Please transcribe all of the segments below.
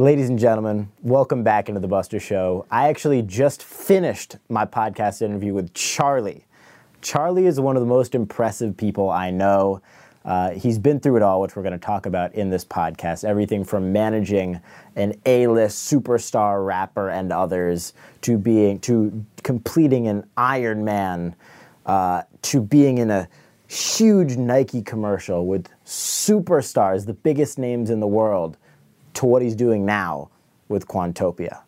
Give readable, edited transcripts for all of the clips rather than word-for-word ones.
Ladies and gentlemen, welcome back into the Buster Show. I actually just finished my podcast interview with Charlie. Charlie is one of the most impressive people I know. He's been through it all, which we're going to talk about in this podcast. Everything from managing an A-list superstar rapper and others to completing an Ironman, to being in a huge Nike commercial with superstars, the biggest names in the world, to what he's doing now with Quantopia.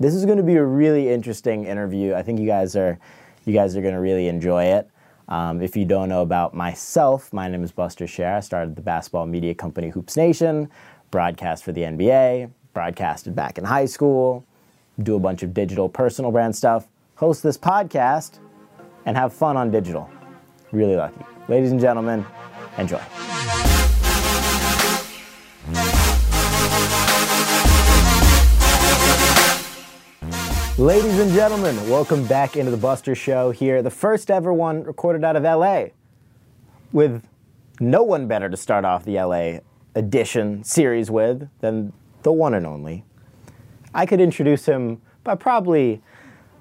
This is going to be a really interesting interview. I think you guys are going to really enjoy it. If you don't know about myself, my name is Buster Share. I started the basketball media company Hoops Nation, broadcast for the NBA, broadcasted back in high school, do a bunch of digital personal brand stuff, host this podcast, and have fun on digital. Really lucky. Ladies and gentlemen, enjoy. Ladies and gentlemen, welcome back into the Buster Show here. The first ever one recorded out of LA with no one better to start off the LA edition series with than the one and only. I could introduce him by probably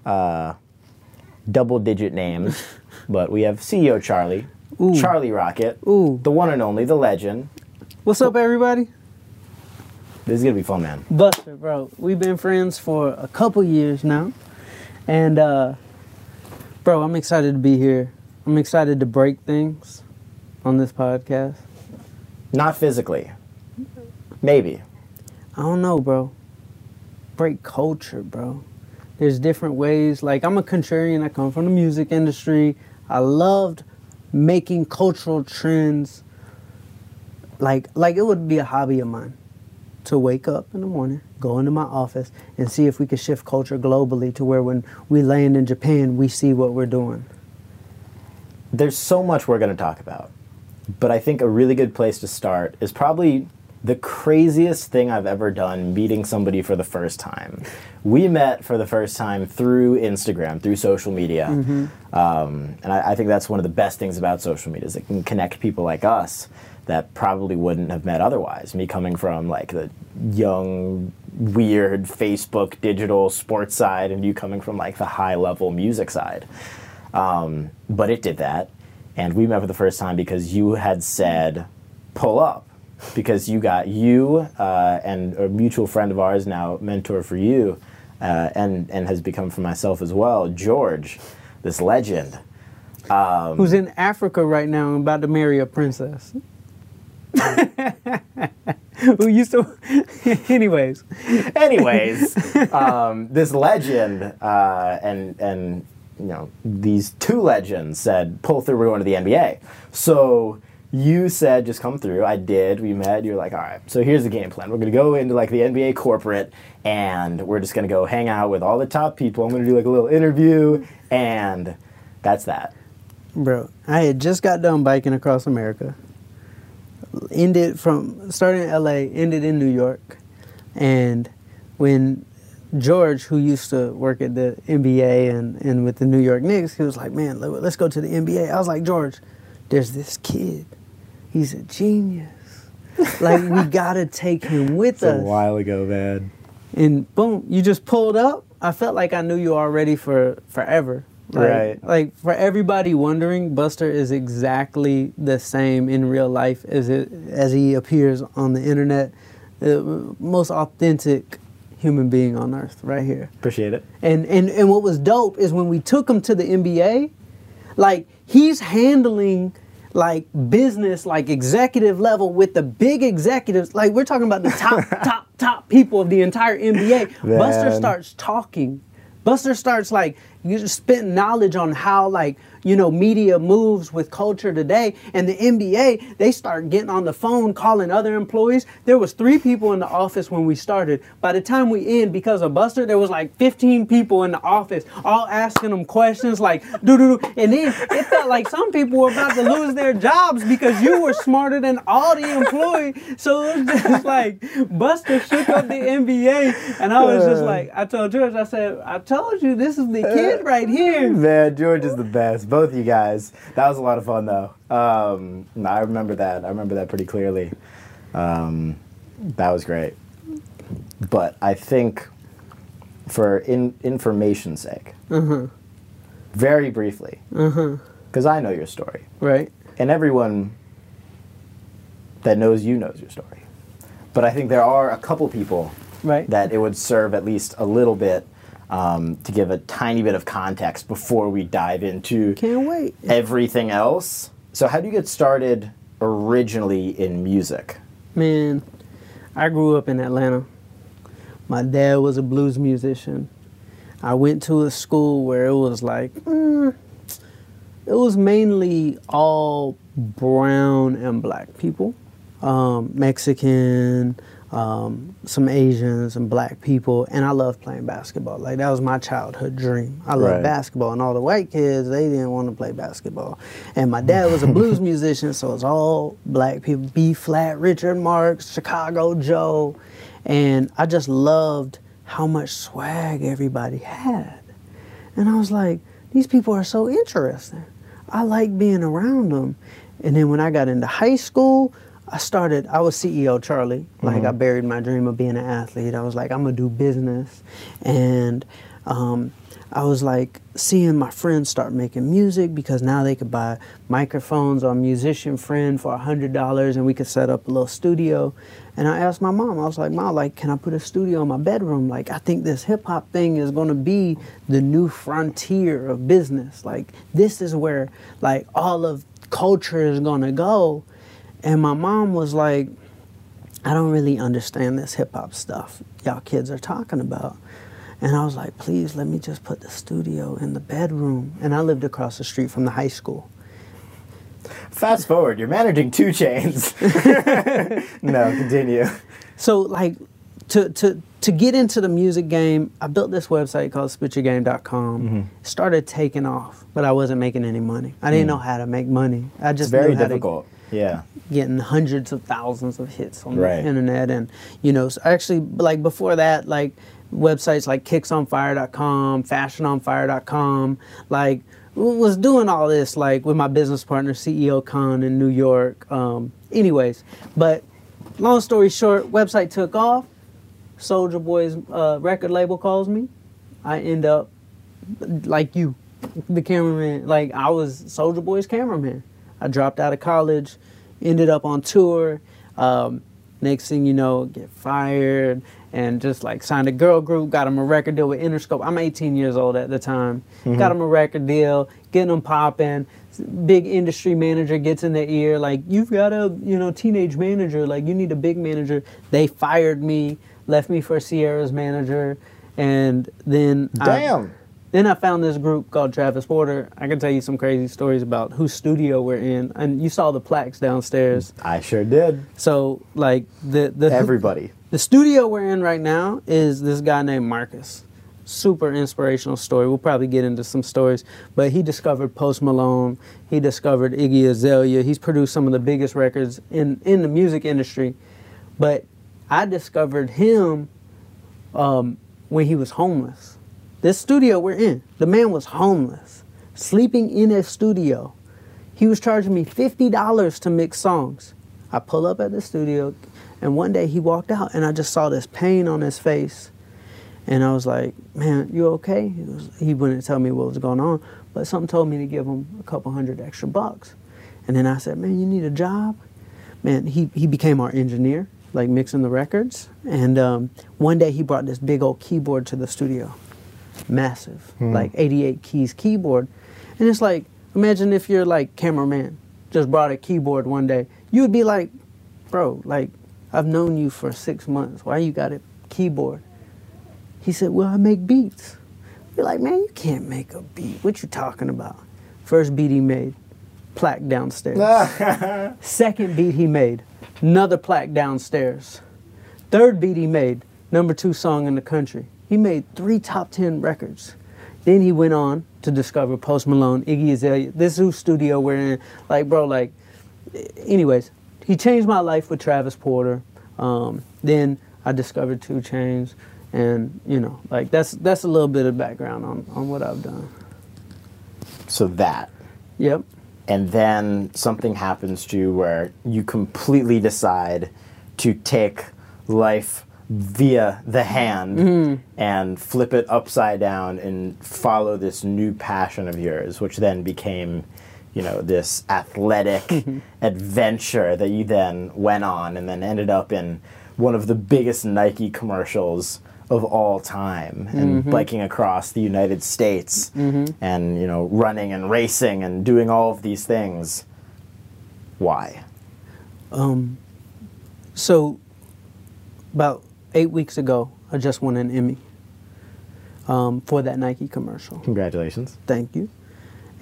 double-digit names, but we have CEO Charlie, Ooh. Charlie Rocket, Ooh. The one and only, the legend. What's up, everybody? This is going to be fun, man. Buster, bro, we've been friends for a couple years now. And, bro, I'm excited to be here. I'm excited to break things on this podcast. Not physically. Maybe. I don't know, bro. Break culture, bro. There's different ways. Like, I'm a contrarian. I come from the music industry. I loved making cultural trends. Like it would be a hobby of mine to wake up in the morning, go into my office, and see if we could shift culture globally to where when we land in Japan, we see what we're doing. There's so much we're going to talk about, but I think a really good place to start is probably the craziest thing I've ever done, meeting somebody for the first time. We met for the first time through Instagram, through social media, mm-hmm. And I think that's one of the best things about social media is it can connect people like us that probably wouldn't have met otherwise. Me coming from like the young, weird Facebook digital sports side, and you coming from like the high level music side. But it did that, and we met for the first time because you had said, "Pull up," because you got and a mutual friend of ours now, mentor for you, and has become for myself as well, George, this legend, who's in Africa right now and about to marry a princess. Who used to anyways this legend and you know, these two legends said, "Pull through, we're going to the NBA." So you said, "Just come through." I did. We met. You're like, "All right, so here's the game plan. We're gonna go into like the NBA corporate, and we're just gonna go hang out with all the top people. I'm gonna do like a little interview," and that's that. Bro, I had just got done biking across America. Started in LA, ended in New York. And when George, who used to work at the NBA and with the New York Knicks, he was like, "Man, let's go to the NBA." I was like, "George, there's this kid. He's a genius. Like, we gotta take him with us." A while ago, man. And boom, you just pulled up. I felt like I knew you already for forever. Right. Like, for everybody wondering, Buster is exactly the same in real life as he appears on the internet. The most authentic human being on earth right here. Appreciate it. And what was dope is when we took him to the NBA, like, he's handling like business, like executive level with the big executives. Like, we're talking about the top, top people of the entire NBA. Man. Buster starts talking. Buster starts, like, you just spent knowledge on how, like, you know, media moves with culture today. And the NBA, they start getting on the phone, calling other employees. There was 3 people in the office when we started. By the time we end, because of Buster, there was like 15 people in the office, all asking them questions like, doo-doo-doo. And then it felt like some people were about to lose their jobs because you were smarter than all the employees. So it was just like, Buster shook up the NBA. And I was just like, I told George, I said, "I told you, this is the kid right here." Man, George is the best. Both you guys. That was a lot of fun, though. I remember that. I remember that pretty clearly. That was great. But I think for information's sake, very briefly, because I know your story. Right. And everyone that knows your story. But I think there are a couple people that it would serve at least a little bit to give a tiny bit of context before we dive into everything else. So how do you get started originally in music? Man, I grew up in Atlanta. My dad was a blues musician. I went to a school where it was like, it was mainly all brown and black people. Mexican, some Asians and black people, and I loved playing basketball. Like, that was my childhood dream. I loved basketball, and all the white kids, they didn't want to play basketball. And my dad was a blues musician, so it was all black people, B-flat, Richard Marx, Chicago Joe, and I just loved how much swag everybody had. And I was like, these people are so interesting. I like being around them. And then when I got into high school, I was CEO Charlie. Like, I buried my dream of being an athlete. I was like, I'm gonna do business. And I was like, seeing my friends start making music, because now they could buy microphones or a musician friend for $100, and we could set up a little studio. And I asked my mom, I was like, Mom, like, can I put a studio in my bedroom? Like, I think this hip hop thing is gonna be the new frontier of business. Like, this is where, like, all of culture is gonna go. And my mom was like, I don't really understand this hip hop stuff y'all kids are talking about. And I was like, please let me just put the studio in the bedroom. And I lived across the street from the high school. Fast forward, you're managing 2 Chainz. No, continue. So like, to get into the music game, I built this website called SpitcherGame.com. It started taking off, but I wasn't making any money. I didn't know how to make money. I just knew how difficult. Getting hundreds of thousands of hits on the internet. And, you know, so actually, like, before that, like, websites like kicksonfire.com, fashiononfire.com, like, was doing all this, like, with my business partner, CEO Con in New York. Anyways, but long story short, website took off. Soulja Boy's record label calls me. I end up, like you, the cameraman. Like, I was Soulja Boy's cameraman. I dropped out of college, ended up on tour. Next thing you know, get fired, and just like signed a girl group, got them a record deal with Interscope. I'm 18 years old at the time. Got them a record deal, getting them popping. Big industry manager gets in their ear, like, you've got a, you know, teenage manager, like, you need a big manager. They fired me, left me for Sierra's manager, and then Then I found this group called Travis Porter. I can tell you some crazy stories about whose studio we're in. And you saw the plaques downstairs. I sure did. So, like, everybody. The studio we're in right now is this guy named Marcus. Super inspirational story. We'll probably get into some stories. But he discovered Post Malone. He discovered Iggy Azalea. He's produced some of the biggest records in the music industry. But I discovered him when he was homeless. This studio we're in, the man was homeless, sleeping in a studio. He was charging me $50 to mix songs. I pull up at the studio, and one day he walked out, and I just saw this pain on his face. And I was like, man, you okay? He wouldn't tell me what was going on, but something told me to give him a couple hundred extra bucks. And then I said, man, you need a job? Man, he became our engineer, like mixing the records. And one day he brought this big old keyboard to the studio. Massive, like 88 keys keyboard. And it's like, imagine if you're like cameraman, just brought a keyboard one day. You would be like, bro, like, I've known you for 6 months. Why you got a keyboard? He said, well, I make beats. You're like, man, you can't make a beat. What you talking about? First beat he made, plaque downstairs. Second beat he made, another plaque downstairs. Third beat he made, #2 song in the country. He made 3 top 10 records. Then he went on to discover Post Malone, Iggy Azalea. This is whose studio we're in. Like, bro, like, anyways, he changed my life with Travis Porter. Then I discovered 2 Chainz. And, you know, like, that's a little bit of background on what I've done. So that. Yep. And then something happens to you where you completely decide to take life via the hand and flip it upside down and follow this new passion of yours, which then became, you know, this athletic adventure that you then went on and then ended up in one of the biggest Nike commercials of all time, and biking across the United States and, you know, running and racing and doing all of these things. Why? So about 8 weeks ago, I just won an Emmy for that Nike commercial. Congratulations. Thank you.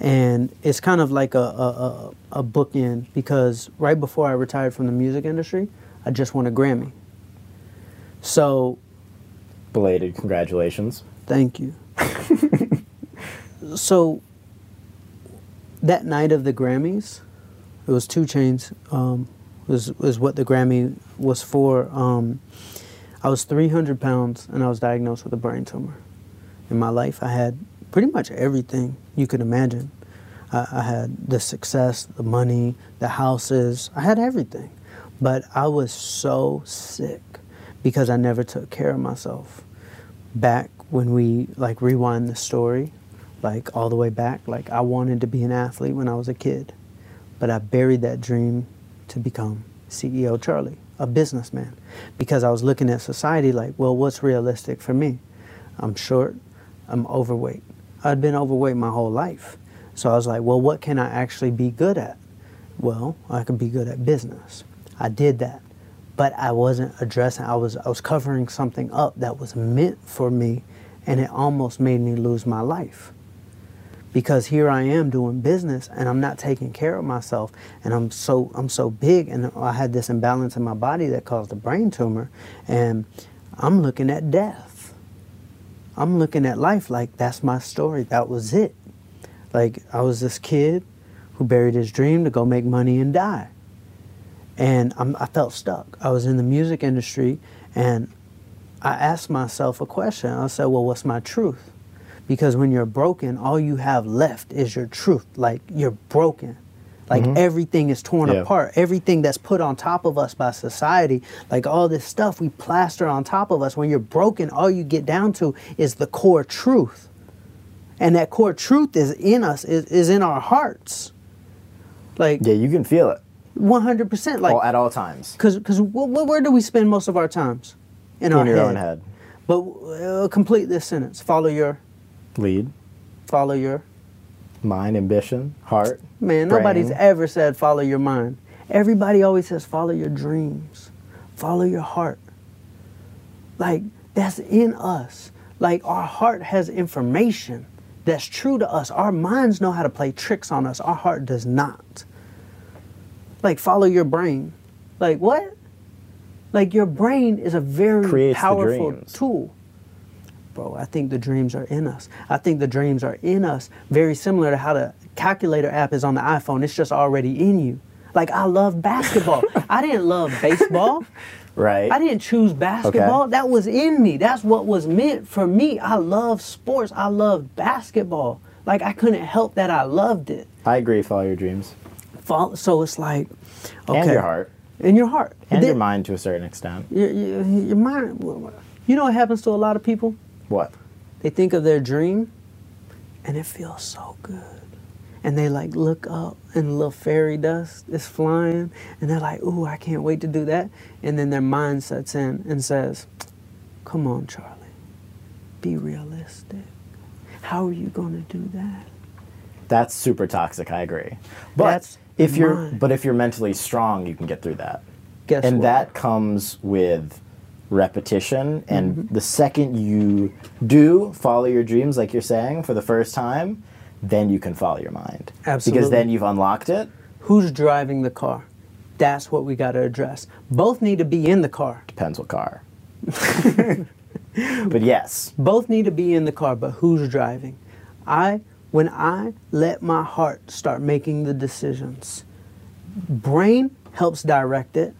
And it's kind of like a bookend, because right before I retired from the music industry, I just won a Grammy. So... belated congratulations. Thank you. So, that night of the Grammys, it was 2 Chainz, was what the Grammy was for. I was 300 pounds, and I was diagnosed with a brain tumor. In my life, I had pretty much everything you could imagine. I had the success, the money, the houses. I had everything. But I was so sick because I never took care of myself. Back when we, like, rewind the story, like, all the way back, like, I wanted to be an athlete when I was a kid. But I buried that dream to become CEO Charlie, a businessman, because I was looking at society like, well, what's realistic for me? I'm short, I'm overweight. I'd been overweight my whole life. So I was like, well, what can I actually be good at? Well, I could be good at business. I did that, but I wasn't addressing, I was covering something up that was meant for me, and it almost made me lose my life. Because here I am doing business and I'm not taking care of myself, and I'm so big, and I had this imbalance in my body that caused a brain tumor, and I'm looking at death. I'm looking at life like that's my story, that was it. Like, I was this kid who buried his dream to go make money and die. And I felt stuck. I was in the music industry, and I asked myself a question. I said, well, what's my truth? Because when you're broken, all you have left is your truth. Like, you're broken. Like, everything is torn apart. Everything that's put on top of us by society, like all this stuff we plaster on top of us. When you're broken, all you get down to is the core truth. And that core truth is in us, is in our hearts. Like, yeah, you can feel it. 100%. Like, at all times. Because where do we spend most of our times? In your own head. But complete this sentence. Follow your... lead. Follow your... mind, ambition, heart, man, brain. Nobody's ever said follow your mind. Everybody always says follow your dreams. Follow your heart. Like, that's in us. Like, our heart has information that's true to us. Our minds know how to play tricks on us. Our heart does not. Like, follow your brain. Like, what? Like, your brain is a very powerful tool. Bro, I think the dreams are in us. I think the dreams are in us, very similar to how the calculator app is on the iPhone. It's just already in you. Like, I love basketball. I didn't love baseball. Right. I didn't choose basketball. Okay. That was in me. That's what was meant for me. I love sports. I love basketball. Like, I couldn't help that I loved it. I agree, follow your dreams. So it's like, okay. And your heart. And your heart. And your mind to a certain extent. Your mind. You know what happens to a lot of people? What? They think of their dream, and it feels so good. And they, like, look up, and a little fairy dust is flying, and they're like, ooh, I can't wait to do that. And then their mind sets in and says, come on, Charlie, be realistic. How are you going to do that? That's super toxic, I agree. But if you're mentally strong, you can get through that. Guess what? That comes with... repetition, and the second you do follow your dreams, like you're saying, for the first time, then you can follow your mind. Absolutely. Because then you've unlocked it. Who's driving the car? That's what we got to address. Both need to be in the car. Depends what car. But yes. Both need to be in the car, but who's driving? When I let my heart start making the decisions, brain helps direct it,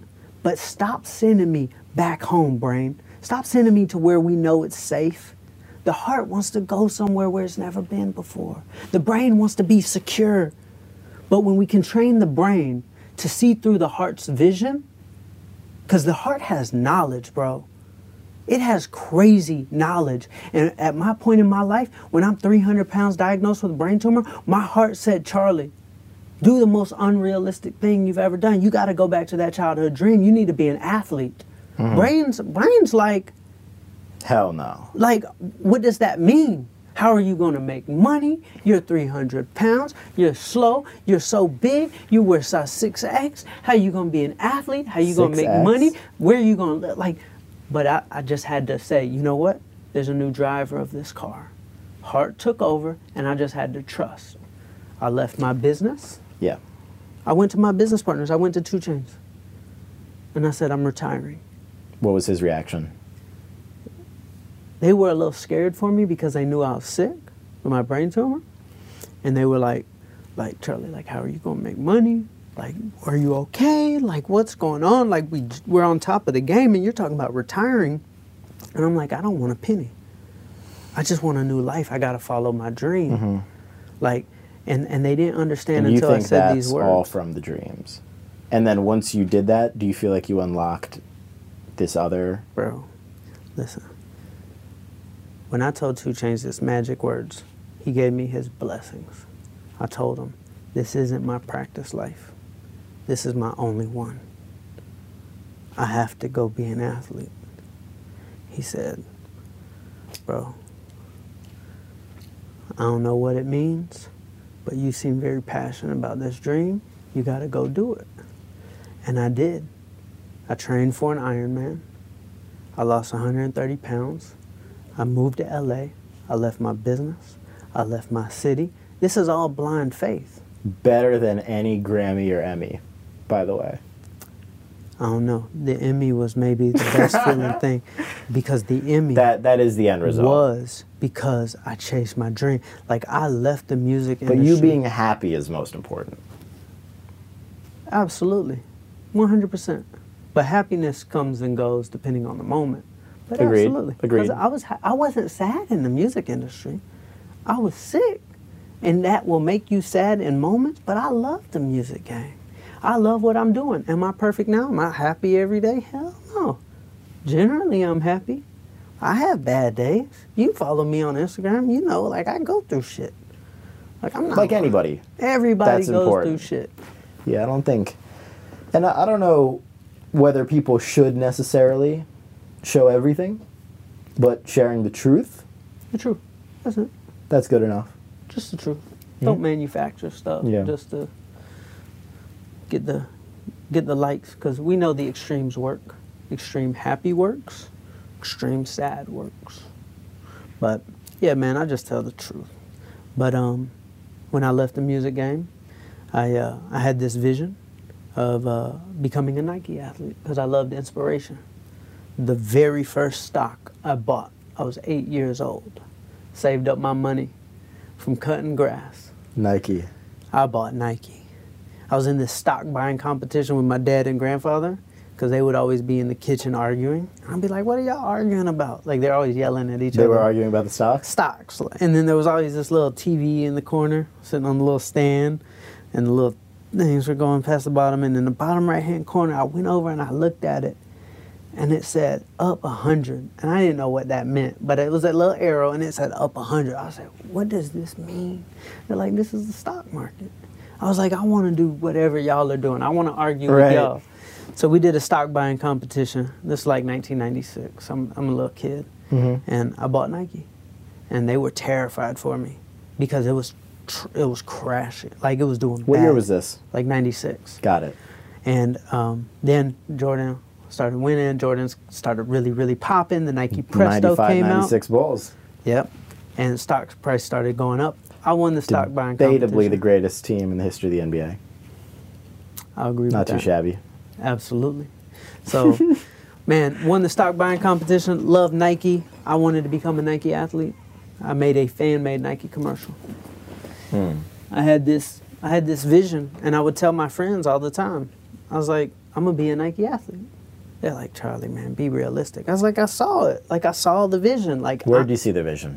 but stop sending me back home, brain. Stop sending me to where we know it's safe. The heart wants to go somewhere where it's never been before. The brain wants to be secure. But when we can train the brain to see through the heart's vision, because the heart has knowledge, bro. It has crazy knowledge. And at my point in my life, when I'm 300 pounds diagnosed with a brain tumor, my heart said, Charlie, do the most unrealistic thing you've ever done. You got to go back to that childhood dream. You need to be an athlete. Mm-hmm. Brains like... Hell no. Like, what does that mean? How are you going to make money? You're 300 pounds. You're slow. You're so big. You wear size 6X. How you going to be an athlete? How you going to make money? Where are you going to live? Like, but I just had to say, you know what? There's a new driver of this car. Heart took over, and I just had to trust. I left my business. Yeah. I went to my business partners. I went to 2 Chainz. And I said, I'm retiring. What was his reaction? They were a little scared for me because they knew I was sick with my brain tumor. And they were like, Charlie, like, how are you going to make money? Like, are you okay? Like, what's going on? Like, we're on top of the game and you're talking about retiring. And I'm like, I don't want a penny. I just want a new life. I got to follow my dream. Mm-hmm. Like, and they didn't understand until I said these words. And you think that's all from the dreams. And then once you did that, do you feel like you unlocked this other? Bro, listen. When I told 2 Chainz this magic words, he gave me his blessings. I told him, this isn't my practice life. This is my only one. I have to go be an athlete. He said, bro, I don't know what it means, but you seem very passionate about this dream. You gotta go do it. And I did. I trained for an Ironman. I lost 130 pounds. I moved to LA, I left my business, I left my city. This is all blind faith. Better than any Grammy or Emmy, by the way. I don't know, the Emmy was maybe the best feeling thing because the Emmy... That is the end result. ...was because I chased my dream. Like, I left the music industry. But you being happy is most important. Absolutely, 100%. But happiness comes and goes depending on the moment. But agreed. Absolutely. Agreed. I wasn't sad in the music industry. I was sick. And that will make you sad in moments, but I love the music game. I love what I'm doing. Am I perfect now? Am I happy every day? Hell no. Generally, I'm happy. I have bad days. You follow me on Instagram, you know, like I go through shit. Like I'm not like anybody. Everybody goes through shit. Yeah, I don't think. And I don't know whether people should necessarily show everything, but sharing the truth. The truth. That's it. That's good enough. Just the truth. Mm-hmm. Don't manufacture stuff. Yeah. Just to get the likes, because we know the extremes work. Extreme happy works. Extreme sad works. But yeah, man, I just tell the truth. But when I left the music game, I had this vision of becoming a Nike athlete because I loved inspiration. The very first stock I bought, I was 8 years old. Saved up my money from cutting grass. Nike. I bought Nike. I was in this stock buying competition with my dad and grandfather because they would always be in the kitchen arguing. I'd be like, what are y'all arguing about? Like, they're always yelling at each other. They were arguing about the stocks? Stocks. And then there was always this little TV in the corner, sitting on the little stand, and the little things were going past the bottom. And in the bottom right-hand corner, I went over and I looked at it. And it said, up 100. And I didn't know what that meant, but it was a little arrow, and it said, up 100. I said, what does this mean? They're like, this is the stock market. I was like, I want to do whatever y'all are doing. I want to argue with y'all. So we did a stock buying competition. This is like 1996. I'm a little kid. Mm-hmm. And I bought Nike. And they were terrified for me because it was crashing. Like, it was doing What year was this? Like 96. Got it. And then Jordan... started winning. Jordans started really, really popping. The Nike Presto came out. 96 balls. Yep. And stock price started going up. I won the stock buying competition. Debatably the greatest team in the history of the NBA. I agree with that. Not too shabby. Absolutely. So, man, won the stock buying competition. Loved Nike. I wanted to become a Nike athlete. I made a fan-made Nike commercial. Hmm. I had this vision, and I would tell my friends all the time. I was like, I'm going to be a Nike athlete. They're like, Charlie, man, be realistic. I was like, I saw it. Like, I saw the vision. Like, where do you see the vision?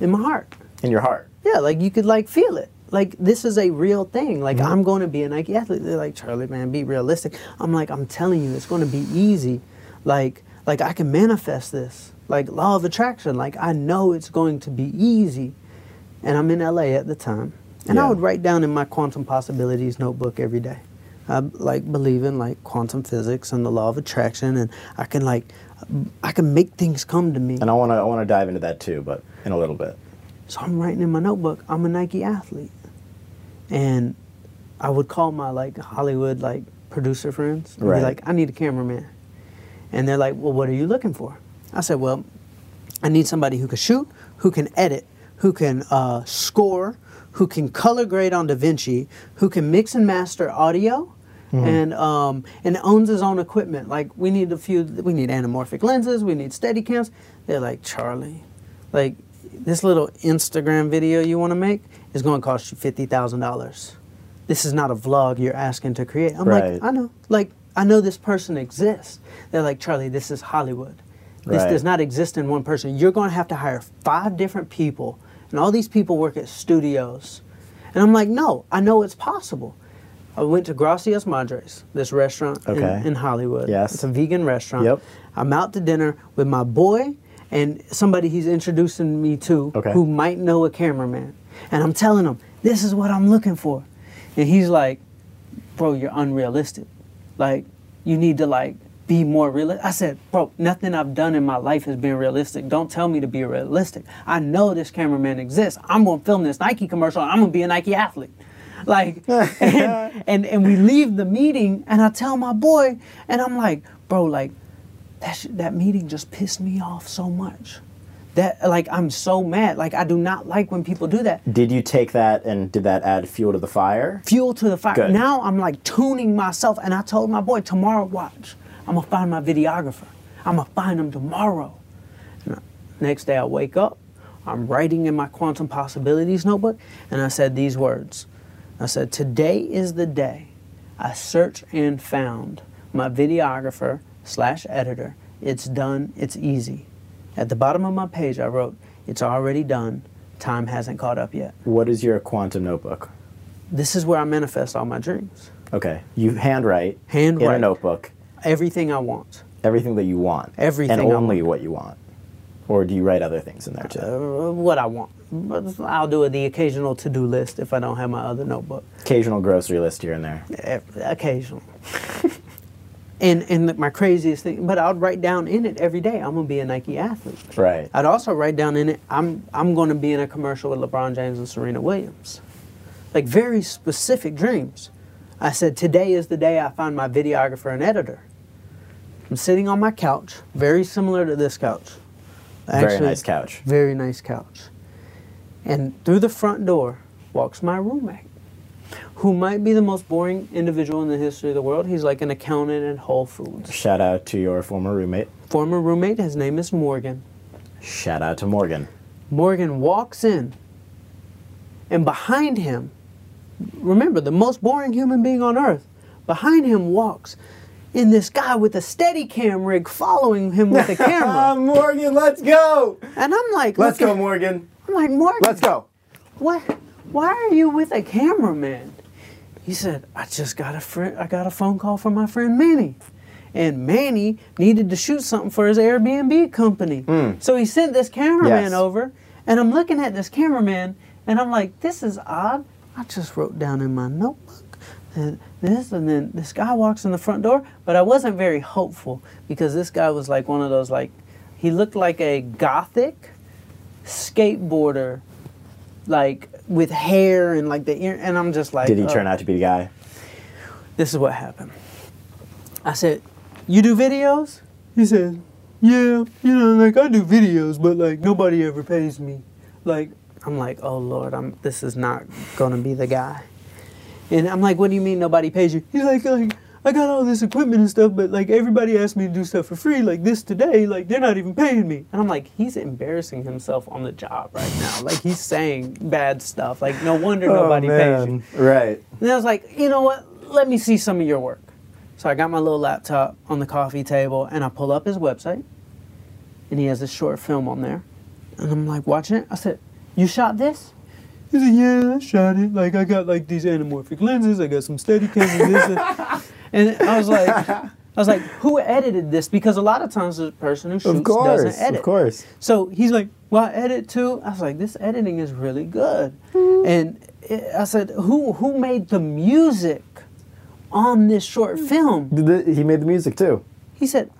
In my heart. In your heart? Yeah, like, you could, like, feel it. Like, this is a real thing. Like, mm-hmm. I'm going to be a Nike athlete. They're like, Charlie, man, be realistic. I'm like, I'm telling you, it's going to be easy. Like, Like, I can manifest this. Like, law of attraction. Like, I know it's going to be easy. And I'm in LA at the time. And I would write down in my quantum possibilities notebook every day. I like believe in like quantum physics and the law of attraction, and I can make things come to me. And I want to dive into that too, but in a little bit. So I'm writing in my notebook, I'm a Nike athlete. And I would call my like Hollywood like producer friends and be like, I need a cameraman. And they're like, well, what are you looking for? I said, well, I need somebody who can shoot, who can edit, who can score, who can color grade on DaVinci, who can mix and master audio, and owns his own equipment. Like, we need anamorphic lenses, we need Steadicams. They're like, Charlie, like, this little Instagram video you want to make is going to cost you $50,000. This is not a vlog you're asking to create. I'm like, I know. Like, I know this person exists. They're like, Charlie, this is Hollywood. This does not exist in one person. You're going to have to hire 5 different people, and all these people work at studios. And I'm like, no, I know it's possible. I went to Gracias Madres, this restaurant in Hollywood. Yes. It's a vegan restaurant. Yep. I'm out to dinner with my boy and somebody he's introducing me to who might know a cameraman. And I'm telling him, this is what I'm looking for. And he's like, bro, you're unrealistic. Like, you need to, like, be more realistic. I said, bro, nothing I've done in my life has been realistic. Don't tell me to be realistic. I know this cameraman exists. I'm going to film this Nike commercial. And I'm going to be a Nike athlete. Like, and we leave the meeting, and I tell my boy, and I'm like, bro, like, that meeting just pissed me off so much. That, like, I'm so mad. Like, I do not like when people do that. Did you take that, and did that add fuel to the fire? Fuel to the fire. Good. Now I'm, like, tuning myself, and I told my boy, tomorrow, watch. I'm going to find my videographer. I'm going to find him tomorrow. Next day I wake up. I'm writing in my quantum possibilities notebook. And I said these words. I said, today is the day I searched and found my videographer / editor. It's done. It's easy. At the bottom of my page I wrote, it's already done. Time hasn't caught up yet. What is your quantum notebook? This is where I manifest all my dreams. Okay. You handwrite. In a notebook. Everything I want. Everything that you want. Everything I want. And only what you want. Or do you write other things in there too? What I want. I'll do the occasional to-do list if I don't have my other notebook. Occasional grocery list here and there. Occasional. and my craziest thing, but I'd write down in it every day, I'm going to be a Nike athlete. Right. I'd also write down in it, I'm going to be in a commercial with LeBron James and Serena Williams. Like, very specific dreams. I said, today is the day I find my videographer and editor. I'm sitting on my couch, very similar to this couch. Actually, very nice couch. Very nice couch. And through the front door walks my roommate, who might be the most boring individual in the history of the world. He's like an accountant at Whole Foods. Shout out to your former roommate. Former roommate, his name is Morgan. Shout out to Morgan. Morgan walks in, and behind him, remember, the most boring human being on earth, behind him walks in this guy with a Steadicam rig following him with a camera. Morgan, let's go! And I'm like, let's go, Morgan. I'm like, Morgan, let's go. What? Why are you with a cameraman? He said, I just got I got a phone call from my friend Manny. And Manny needed to shoot something for his Airbnb company. So he sent this cameraman over, and I'm looking at this cameraman, and I'm like, this is odd. I just wrote down in my notebook. And then this guy walks in the front door, but I wasn't very hopeful because this guy was like one of those, like, he looked like a gothic skateboarder, like with hair and like the ear, and I'm just like, did he turn out to be the guy? This is what happened. I said, you do videos? He said, yeah, you know, like I do videos, but like nobody ever pays me. Like, I'm like, oh Lord, this is not gonna be the guy. And I'm like, what do you mean nobody pays you? He's like, I got all this equipment and stuff, but like everybody asked me to do stuff for free, like this today, like they're not even paying me. And I'm like, he's embarrassing himself on the job right now. Like he's saying bad stuff. Like no wonder nobody pays you. Right. And I was like, you know what? Let me see some of your work. So I got my little laptop on the coffee table and I pull up his website and he has this short film on there. And I'm like watching it. I said, you shot this? He said, yeah, I shot it. Like, I got, like, these anamorphic lenses. I got some Steadicams and this. And I was like, I was like, who edited this? Because a lot of times the person who shoots doesn't edit. Of course. So he's like, well, I edit too. I was like, this editing is really good. And I said, who made the music on this short film? He made the music too. He said,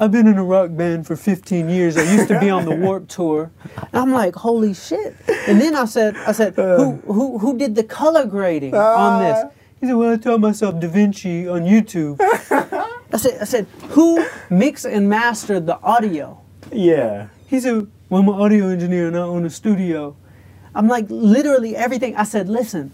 I've been in a rock band for 15 years. I used to be on the Warped Tour. And I'm like, holy shit. And then I said, who did the color grading on this? He said, well, I taught myself DaVinci on YouTube. I said, who mixed and mastered the audio? Yeah. He said, well, I'm an audio engineer and I own a studio. I'm like, literally everything. I said, listen,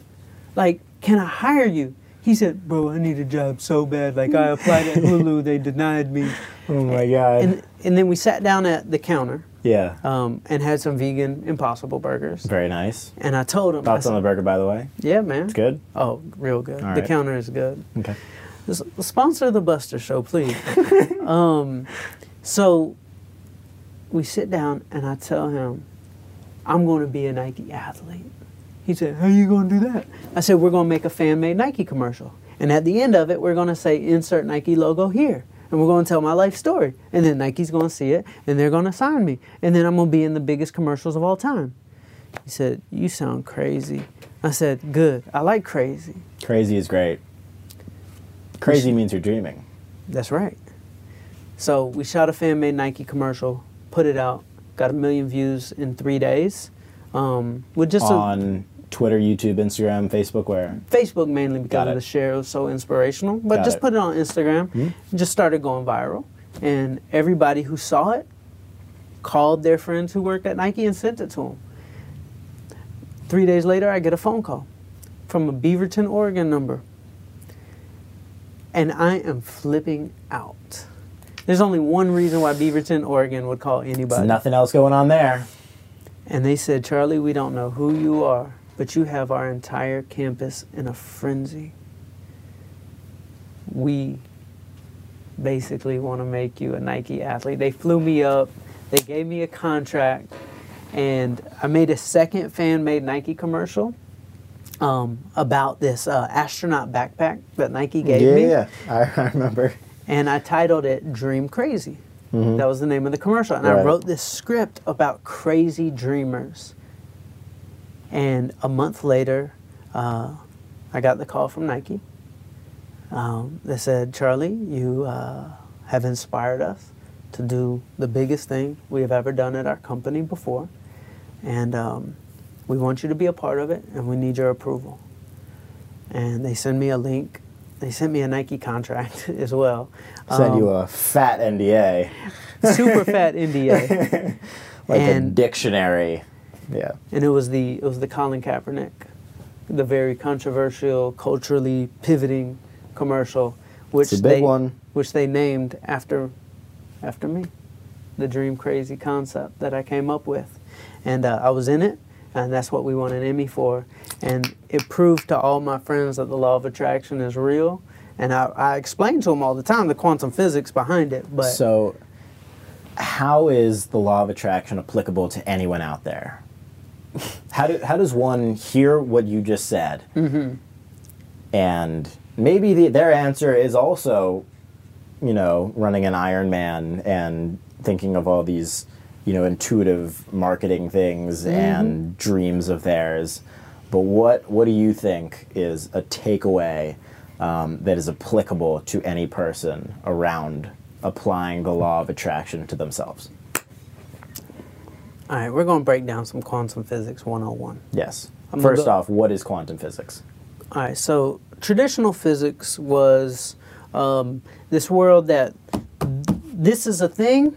like, can I hire you? He said, bro, I need a job so bad. Like, I applied at Hulu, they denied me. Oh, my God. And then we sat down at the counter. Yeah. And had some vegan Impossible Burgers. Very nice. And I told him. Thoughts on the burger, by the way? Yeah, man. It's good? Oh, real good. All right. The counter is good. Okay. Sponsor the Buster Show, please. So we sit down, and I tell him, I'm going to be a Nike athlete. He said, how are you going to do that? I said, we're going to make a fan-made Nike commercial. And at the end of it, we're going to say, insert Nike logo here. And we're going to tell my life story. And then Nike's going to see it, and they're going to sign me. And then I'm going to be in the biggest commercials of all time. He said, you sound crazy. I said, good. I like crazy. Crazy is great. Crazy means you're dreaming. That's right. So we shot a fan-made Nike commercial, put it out, got 1 million views in 3 days. With just on Twitter, YouTube, Instagram, Facebook, where? Facebook mainly because of the share. It was so inspirational. But just put it on Instagram. Mm-hmm. Just started going viral. And everybody who saw it called their friends who worked at Nike and sent it to them. 3 days later, I get a phone call from a Beaverton, Oregon number. And I am flipping out. There's only one reason why Beaverton, Oregon would call anybody. There's nothing else going on there. And they said, Charlie, we don't know who you are, but you have our entire campus in a frenzy. We basically want to make you a Nike athlete. They flew me up. They gave me a contract. And I made a second fan-made Nike commercial. About this astronaut backpack that Nike gave me. Yeah, I remember. And I titled it Dream Crazy. Mm-hmm. That was the name of the commercial. And I wrote this script about crazy dreamers. And a month later, I got the call from Nike. They said, Charlie, you have inspired us to do the biggest thing we have ever done at our company before. And we want you to be a part of it, and we need your approval. And they send me a link. They sent me a Nike contract as well. Send you a fat NDA. Super fat NDA. Like a dictionary. Yeah. And it was the Colin Kaepernick, the very controversial, culturally pivoting commercial, which they named after me, the Dream Crazy concept that I came up with. And I was in it. And that's what we won an Emmy for. And it proved to all my friends that the law of attraction is real. And I explain to them all the time the quantum physics behind it. But so how is the law of attraction applicable to anyone out there? How does one hear what you just said? Mm-hmm. And maybe their answer is also, you know, running an Ironman and thinking of all these, you know, intuitive marketing things and dreams of theirs. But what do you think is a takeaway that is applicable to any person around applying the law of attraction to themselves? All right, we're going to break down some quantum physics 101. Yes. First off, what is quantum physics? All right, so traditional physics was this world that this is a thing,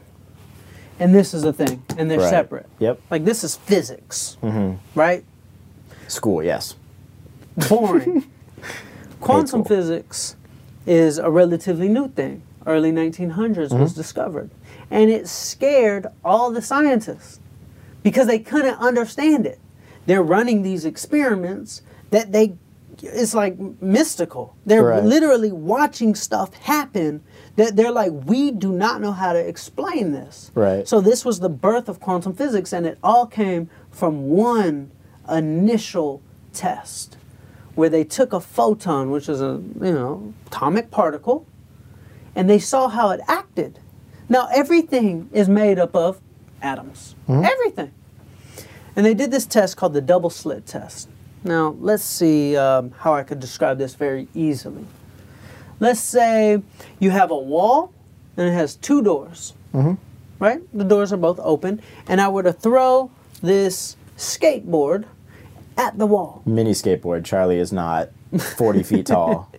and this is a thing, and they're separate. Yep. Like, this is physics, right? School, yes. Boring. Quantum physics is a relatively new thing. Early 1900s was discovered. And it scared all the scientists because they couldn't understand it. They're running these experiments that it's like mystical. They're literally watching stuff happen that they're like, we do not know how to explain this. Right. So this was the birth of quantum physics, and it all came from one initial test where they took a photon, which is a atomic particle, and they saw how it acted. Now, everything is made up of atoms. Mm-hmm. Everything. And they did this test called the double slit test. Now, let's see how I could describe this very easily. Let's say you have a wall, and it has two doors, mm-hmm. right? The doors are both open, and I were to throw this skateboard at the wall. Mini skateboard. Charlie is not 40 feet tall.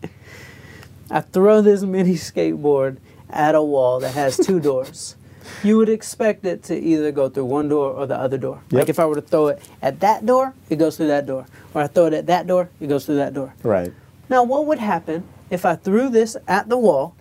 I throw this mini skateboard at a wall that has two doors. You would expect it to either go through one door or the other door. Yep. Like if I were to throw it at that door, it goes through that door. Or I throw it at that door, it goes through that door. Right. Now, what would happen if I threw this at the wall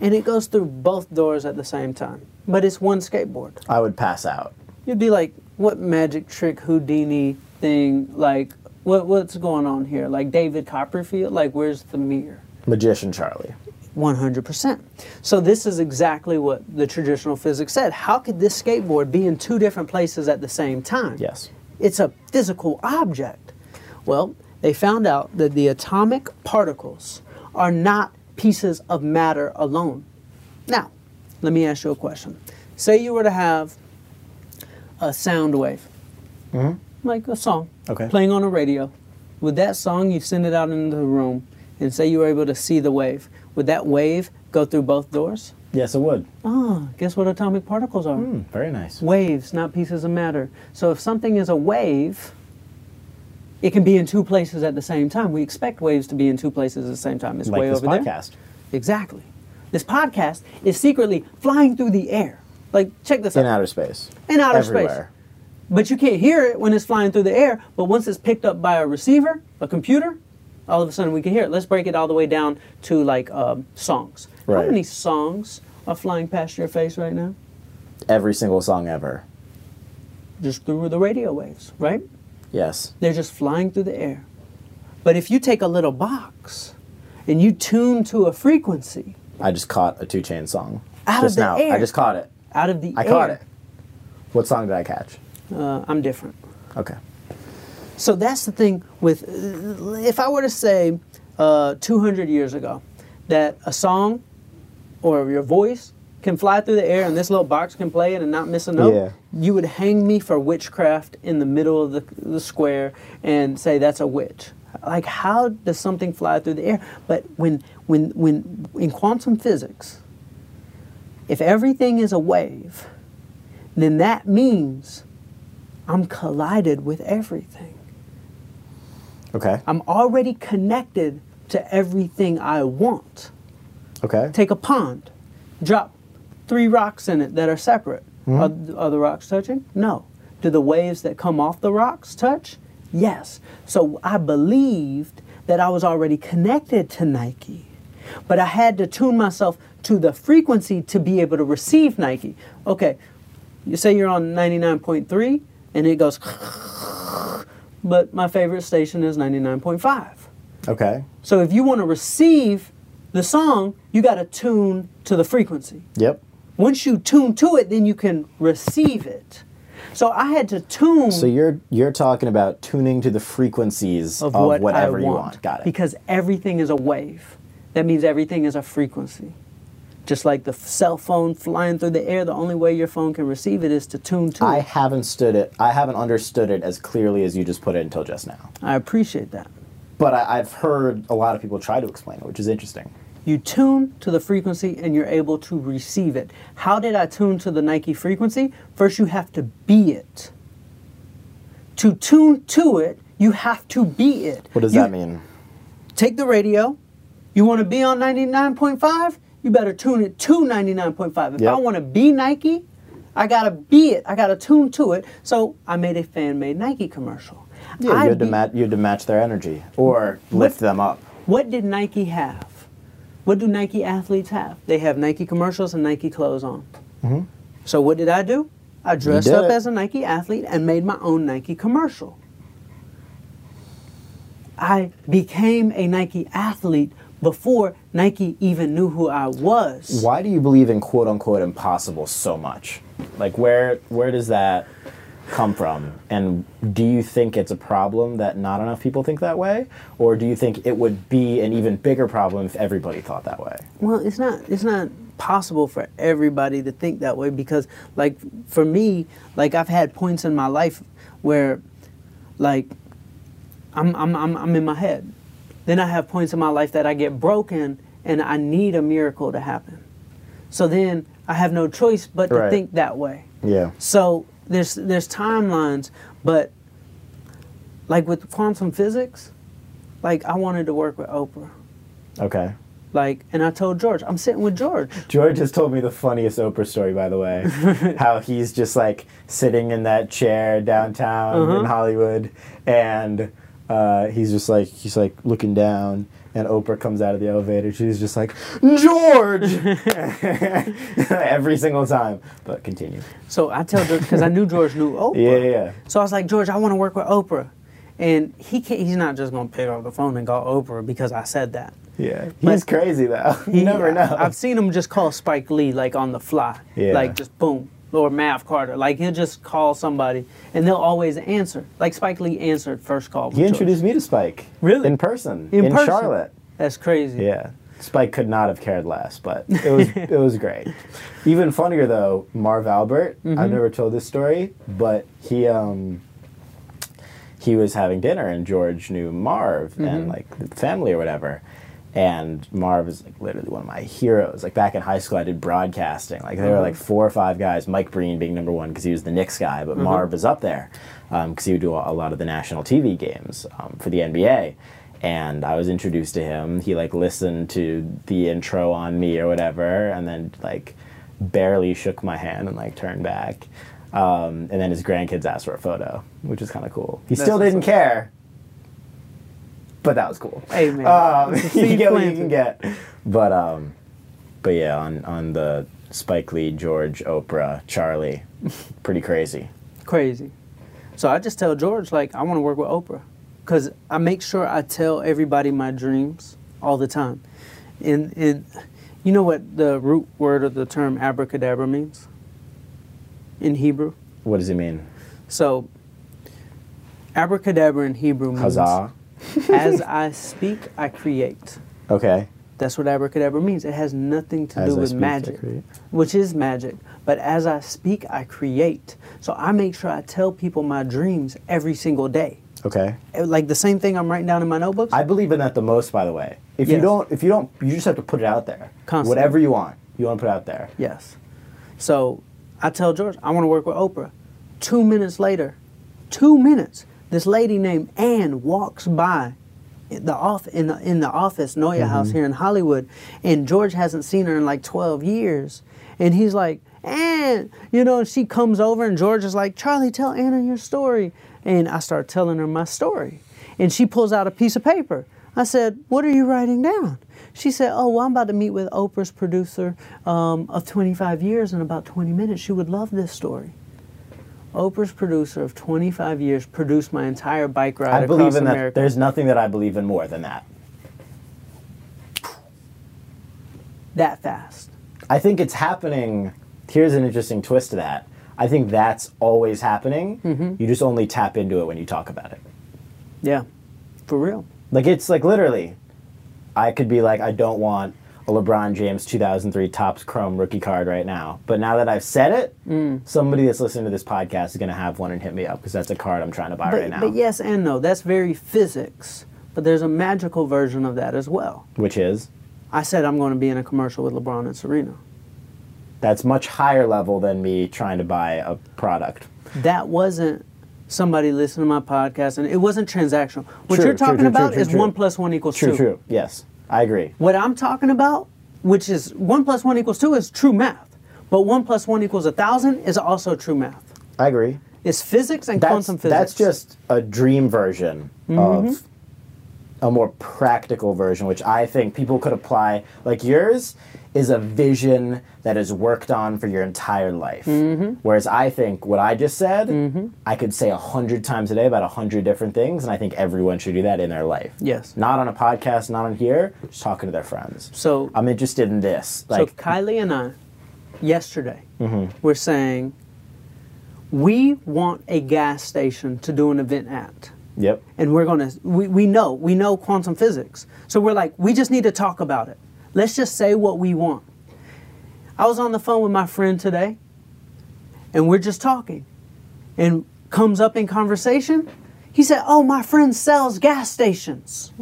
and it goes through both doors at the same time? But it's one skateboard. I would pass out. You'd be like, what magic trick Houdini thing? Like, what's going on here? Like David Copperfield? Like, where's the mirror? Magician Charlie. 100%. So this is exactly what the traditional physics said. How could this skateboard be in two different places at the same time? Yes. It's a physical object. Well, they found out that the atomic particles are not pieces of matter alone. Now, let me ask you a question. Say you were to have a sound wave, mm-hmm. like a song, okay. playing on a radio. With that song, you send it out into the room, and say you were able to see the wave. Would that wave go through both doors? Yes, it would. Oh, guess what atomic particles are? Very nice. Waves, not pieces of matter. So if something is a wave, it can be in two places at the same time. We expect waves to be in two places at the same time. It's like way over there. Like this podcast. Exactly. This podcast is secretly flying through the air. Like, check this out. In outer space. In outer space. Everywhere. But you can't hear it when it's flying through the air. But once it's picked up by a receiver, a computer, all of a sudden we can hear it. Let's break it all the way down to like songs. Right. How many songs are flying past your face right now? Every single song ever. Just through the radio waves, right? Yes. They're just flying through the air. But if you take a little box and you tune to a frequency. I just caught a 2 Chainz song. Out just of the now. Air. I just caught it. Out of the air. I caught it. What song did I catch? I'm different. Okay. So that's the thing with, if I were to say 200 years ago, that a song or your voice can fly through the air and this little box can play it and not miss a note, yeah. you would hang me for witchcraft in the middle of the square and say that's a witch. Like, how does something fly through the air? But when in quantum physics, if everything is a wave, then that means I'm collided with everything. Okay. I'm already connected to everything I want. Okay. Take a pond, drop 3 rocks in it that are separate. Mm-hmm. Are the rocks touching? No. Do the waves that come off the rocks touch? Yes. So I believed that I was already connected to Nike, but I had to tune myself to the frequency to be able to receive Nike. Okay, you say you're on 99.3 and it goes... but my favorite station is 99.5. Okay. So if you want to receive the song, you got to tune to the frequency. Yep. Once you tune to it, then you can receive it. So I had to tune. So you're talking about tuning to the frequencies of whatever I want. You want. Got it. Because everything is a wave. That means everything is a frequency. Just like the cell phone flying through the air, the only way your phone can receive it is to tune to it. I haven't understood it as clearly as you just put it until just now. I appreciate that. But I've heard a lot of people try to explain it, which is interesting. You tune to the frequency and you're able to receive it. How did I tune to the Nike frequency? First, you have to be it. To tune to it, you have to be it. What does that mean? Take the radio. You want to be on 99.5? You better tune it to 99.5. If I want to be Nike, I got to be it. I got to tune to it. So I made a fan-made Nike commercial. Yeah, you had to match their energy or lift them up. What did Nike have? What do Nike athletes have? They have Nike commercials and Nike clothes on. Mm-hmm. So what did I do? I dressed up as a Nike athlete and made my own Nike commercial. I became a Nike athlete before Nike even knew who I was. Why do you believe in quote-unquote impossible so much? Like, where does that come from? And do you think it's a problem that not enough people think that way? Or do you think it would be an even bigger problem if everybody thought that way? Well, it's not possible for everybody to think that way, because like for me, like I've had points in my life where like I'm in my head. Then I have points in my life that I get broken and I need a miracle to happen. So then I have no choice but to think that way. Yeah. So there's timelines, but like with quantum physics, like I wanted to work with Oprah. Okay. Like, and I told George, I'm sitting with George. George has told me the funniest Oprah story, by the way. How he's just like sitting in that chair downtown in Hollywood, and he's looking down, and Oprah comes out of the elevator. She's just like, George! Every single time. But continue. So I tell George, because I knew George knew Oprah. Yeah. So I was like, George, I want to work with Oprah. And he's not just going to pick up the phone and call Oprah because I said that. Yeah, he's crazy though. You never know. I've seen him just call Spike Lee like on the fly, like just boom, or Mav Carter. Like he'll just call somebody, and they'll always answer. Like Spike Lee answered first call. He introduced me to Spike. Really? In person. In person. Charlotte. That's crazy. Yeah, Spike could not have cared less, but it was great. Even funnier though, Marv Albert. Mm-hmm. I've never told this story, but he was having dinner, and George knew Marv and like the family or whatever. And Marv is like literally one of my heroes. Like back in high school, I did broadcasting. Like there were like 4 or 5 guys, Mike Breen being number one because he was the Knicks guy, but Marv is up there because he would do a lot of the national TV games for the NBA. And I was introduced to him. He like listened to the intro on me or whatever, and then like barely shook my hand and like turned back. And then his grandkids asked for a photo, which is kind of cool. He still didn't care. But that was cool. Hey, man. You get what you can get. But yeah, on the Spike Lee, George, Oprah, Charlie, pretty crazy. Crazy. So I just tell George, like, I want to work with Oprah. Because I make sure I tell everybody my dreams all the time. And you know what the root word of the term abracadabra means in Hebrew? What does it mean? So abracadabra in Hebrew means... Chazah. As I speak, I create. Okay. That's what abracadabra means. It has nothing to do with magic, which is magic. But as I speak, I create. So I make sure I tell people my dreams every single day. Okay. Like the same thing I'm writing down in my notebooks. I believe in that the most, by the way. If you don't, you just have to put it out there. Constantly. Whatever you want to put out there. Yes. So I tell George, I want to work with Oprah. 2 minutes later, 2 minutes. This lady named Ann walks by in the office, Noya House here in Hollywood, and George hasn't seen her in like 12 years. And he's like, Ann, you know, and she comes over and George is like, Charlie, tell Anna your story. And I start telling her my story. And she pulls out a piece of paper. I said, what are you writing down? She said, oh, well, I'm about to meet with Oprah's producer of 25 years in about 20 minutes. She would love this story. Oprah's producer of 25 years produced my entire bike ride across America. There's nothing that I believe in more than that. That fast. I think it's happening. Here's an interesting twist to that. I think that's always happening. You just only tap into it when you talk about it. Yeah, for real. Like it's like literally, I could be like, I don't want a LeBron James 2003 Topps Chrome rookie card right now. But now that I've said it, somebody that's listening to this podcast is going to have one and hit me up because that's a card I'm trying to buy right now. But yes and no. That's very physics. But there's a magical version of that as well. Which is? I said I'm going to be in a commercial with LeBron and Serena. That's much higher level than me trying to buy a product. That wasn't somebody listening to my podcast, and it wasn't transactional. What you're talking about is 1 + 1 = 2. True, yes. I agree. What I'm talking about, which is 1 + 1 = 2 is true math. But 1 + 1 = 1,000 is also true math. I agree. It's physics and quantum physics. That's just a dream version of a more practical version, which I think people could apply. Like yours is a vision that is worked on for your entire life. Whereas I think what I just said, I could say 100 times a day about 100 different things, and I think everyone should do that in their life. Yes. Not on a podcast, not on here, just talking to their friends. So I'm interested in this. Like, so Kylie and I, yesterday, were saying, we want a gas station to do an event at. Yep. And we're gonna, we know quantum physics. So we're like, we just need to talk about it. Let's just say what we want. I was on the phone with my friend today, and we're just talking. And comes up in conversation, he said, oh, my friend sells gas stations.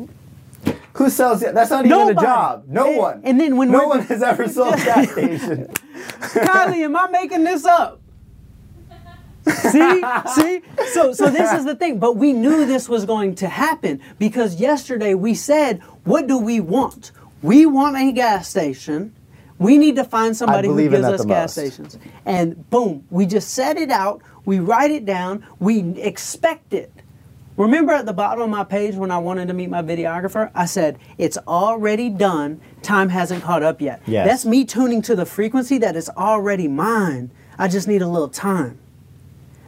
Who sells it? That's not Nobody. Even a job. No one. And then when no one has ever sold gas stations. Kylie, am I making this up? See? So this is the thing. But we knew this was going to happen because yesterday we said, what do we want? We want a gas station. We need to find somebody who gives us gas stations. And boom, we just set it out. We write it down. We expect it. Remember at the bottom of my page when I wanted to meet my videographer, I said, it's already done. Time hasn't caught up yet. Yes. That's me tuning to the frequency that is already mine. I just need a little time.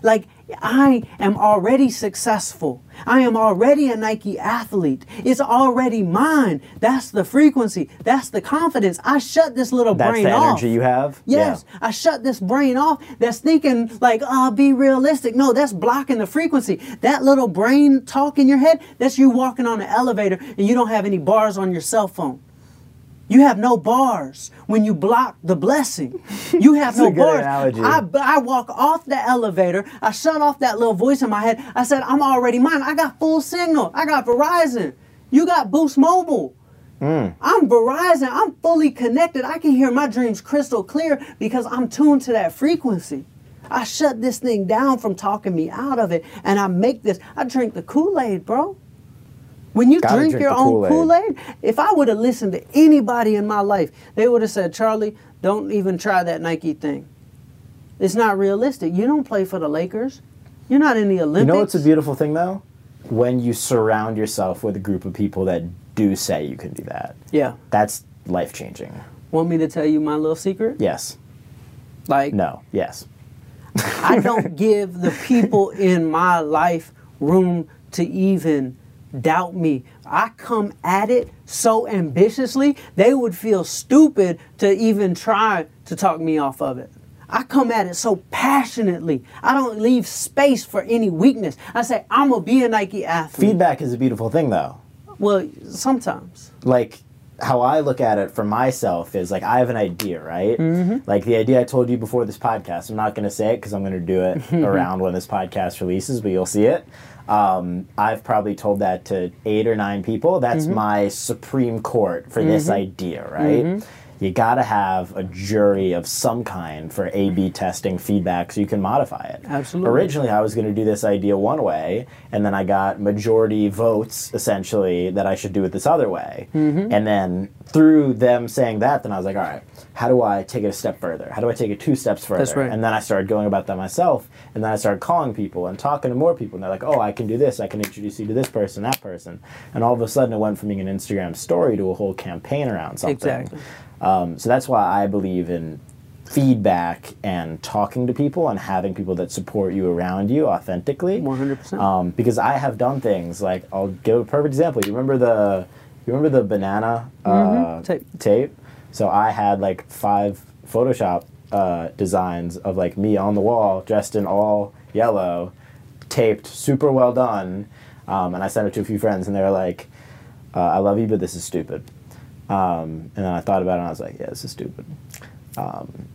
Like, I am already successful. I am already a Nike athlete. It's already mine. That's the frequency. That's the confidence. I shut this little brain off. That's the energy you have? Yes. Yeah. I shut this brain off that's thinking like, oh, be realistic. No, that's blocking the frequency. That little brain talk in your head, that's you walking on an elevator and you don't have any bars on your cell phone. You have no bars when you block the blessing. You have no bars. I walk off the elevator. I shut off that little voice in my head. I said, I'm already mine. I got full signal. I got Verizon. You got Boost Mobile. I'm Verizon. I'm fully connected. I can hear my dreams crystal clear because I'm tuned to that frequency. I shut this thing down from talking me out of it. And I make this. I drink the Kool-Aid, bro. When you drink your own Kool-Aid, if I would have listened to anybody in my life, they would have said, Charlie, don't even try that Nike thing. It's not realistic. You don't play for the Lakers. You're not in the Olympics. You know what's a beautiful thing, though? When you surround yourself with a group of people that do say you can do that. Yeah. That's life-changing. Want me to tell you my little secret? Yes. Like? No. Yes. I don't give the people in my life room to even doubt me. I come at it so ambitiously, they would feel stupid to even try to talk me off of it. I come at it so passionately. I don't leave space for any weakness. I say, I'm going to be a Nike athlete. Feedback is a beautiful thing, though. Well, sometimes. Like, how I look at it for myself is, like, I have an idea, right? Mm-hmm. Like, the idea I told you before this podcast, I'm not going to say it because I'm going to do it around when this podcast releases, but you'll see it. I've probably told that to 8 or 9 people. That's my Supreme Court for this idea, right? You gotta have a jury of some kind for A/B testing feedback so you can modify it. Absolutely. Originally, I was gonna do this idea one way, and then I got majority votes, essentially, that I should do it this other way. And then through them saying that, then I was like, all right, how do I take it a step further? How do I take it 2 steps further? That's right. And then I started going about that myself, and then I started calling people and talking to more people, and they're like, oh, I can do this, I can introduce you to this person, that person. And all of a sudden, it went from being an Instagram story to a whole campaign around something. Exactly. So that's why I believe in feedback and talking to people and having people that support you around you authentically. 100%. Because I have done things like, I'll give a perfect example. You remember the banana tape? So I had like 5 Photoshop designs of like me on the wall, dressed in all yellow, taped, super well done. And I sent it to a few friends and they were like, I love you, but this is stupid. And then I thought about it, and I was like, yeah, this is stupid.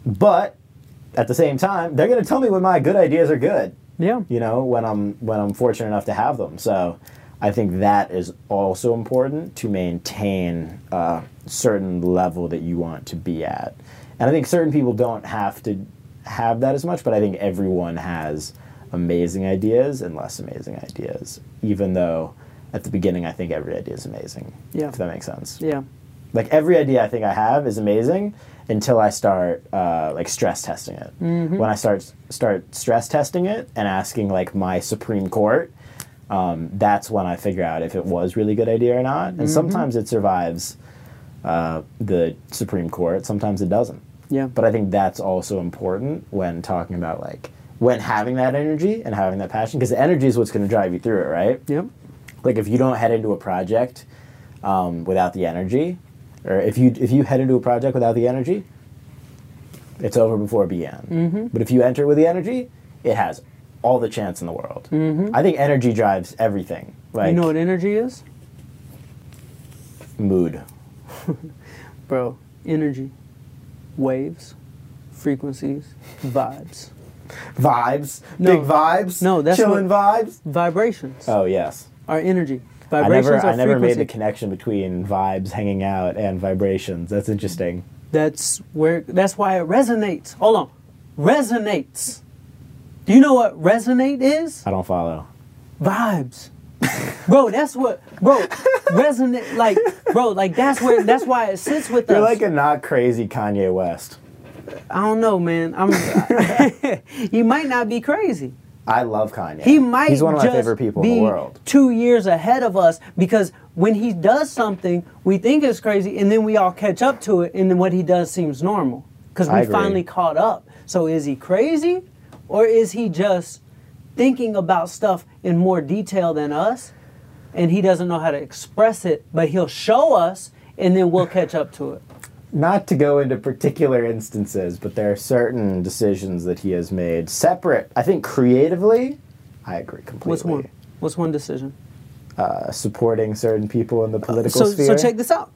But at the same time, they're going to tell me when my good ideas are good. Yeah. You know, when I'm fortunate enough to have them. So I think that is also important to maintain a certain level that you want to be at. And I think certain people don't have to have that as much, but I think everyone has amazing ideas and less amazing ideas, even though at the beginning I think every idea is amazing, if that makes sense. Yeah. Like, every idea I think I have is amazing until I start, like, stress testing it. When I start stress testing it and asking, like, my Supreme Court, that's when I figure out if it was really a good idea or not. And sometimes it survives the Supreme Court. Sometimes it doesn't. Yeah. But I think that's also important when talking about, like, when having that energy and having that passion. Because the energy is what's going to drive you through it, right? Yep. Like, if you don't head into a project without the energy... Or if you head into a project without the energy, it's over before it began. But if you enter with the energy, it has all the chance in the world. Mm-hmm. I think energy drives everything. Like, you know what energy is? Mood. Bro, energy, waves, frequencies, vibes. Vibes? No, big vibes? No, that's chilling vibes? Vibrations. Oh, yes. Our energy. Vibrations are frequency. I never made the connection between vibes, hanging out, and vibrations. That's interesting. That's why it resonates. Hold on. Resonates. Do you know what resonate is? I don't follow. Vibes. Bro, that's what, bro, resonate, like, bro, like, that's why it sits with us. You're like a not crazy Kanye West. I don't know, man. He might not be crazy. I love Kanye. He's one of my favorite people in the world. 2 years ahead of us, because when he does something, we think it's crazy, and then we all catch up to it, and then what he does seems normal, because we finally caught up. So is he crazy, or is he just thinking about stuff in more detail than us, and he doesn't know how to express it, but he'll show us, and then we'll catch up to it? Not to go into particular instances, but there are certain decisions that he has made separate. I think creatively, I agree completely. What's one decision? Supporting certain people in the political sphere. So check this out.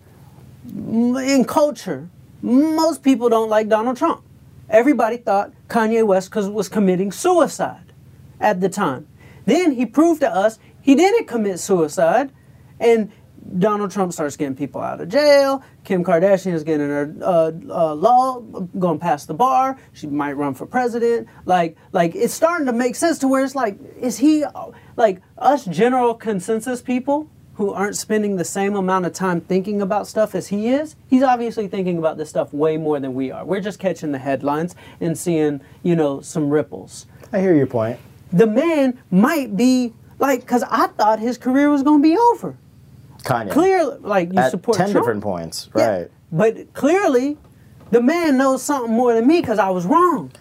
In culture, most people don't like Donald Trump. Everybody thought Kanye West was committing suicide at the time. Then he proved to us he didn't commit suicide, and Donald Trump starts getting people out of jail. Kim Kardashian is getting her law going past the bar. She might run for president. Like it's starting to make sense to where it's like, is he like us general consensus people who aren't spending the same amount of time thinking about stuff as he is? He's obviously thinking about this stuff way more than we are. We're just catching the headlines and seeing, you know, some ripples. I hear your point. The man might be like, because I thought his career was going to be over. Kanye. Clearly, like, you support Trump. At 10 different points, right. Yeah, but clearly, the man knows something more than me because I was wrong.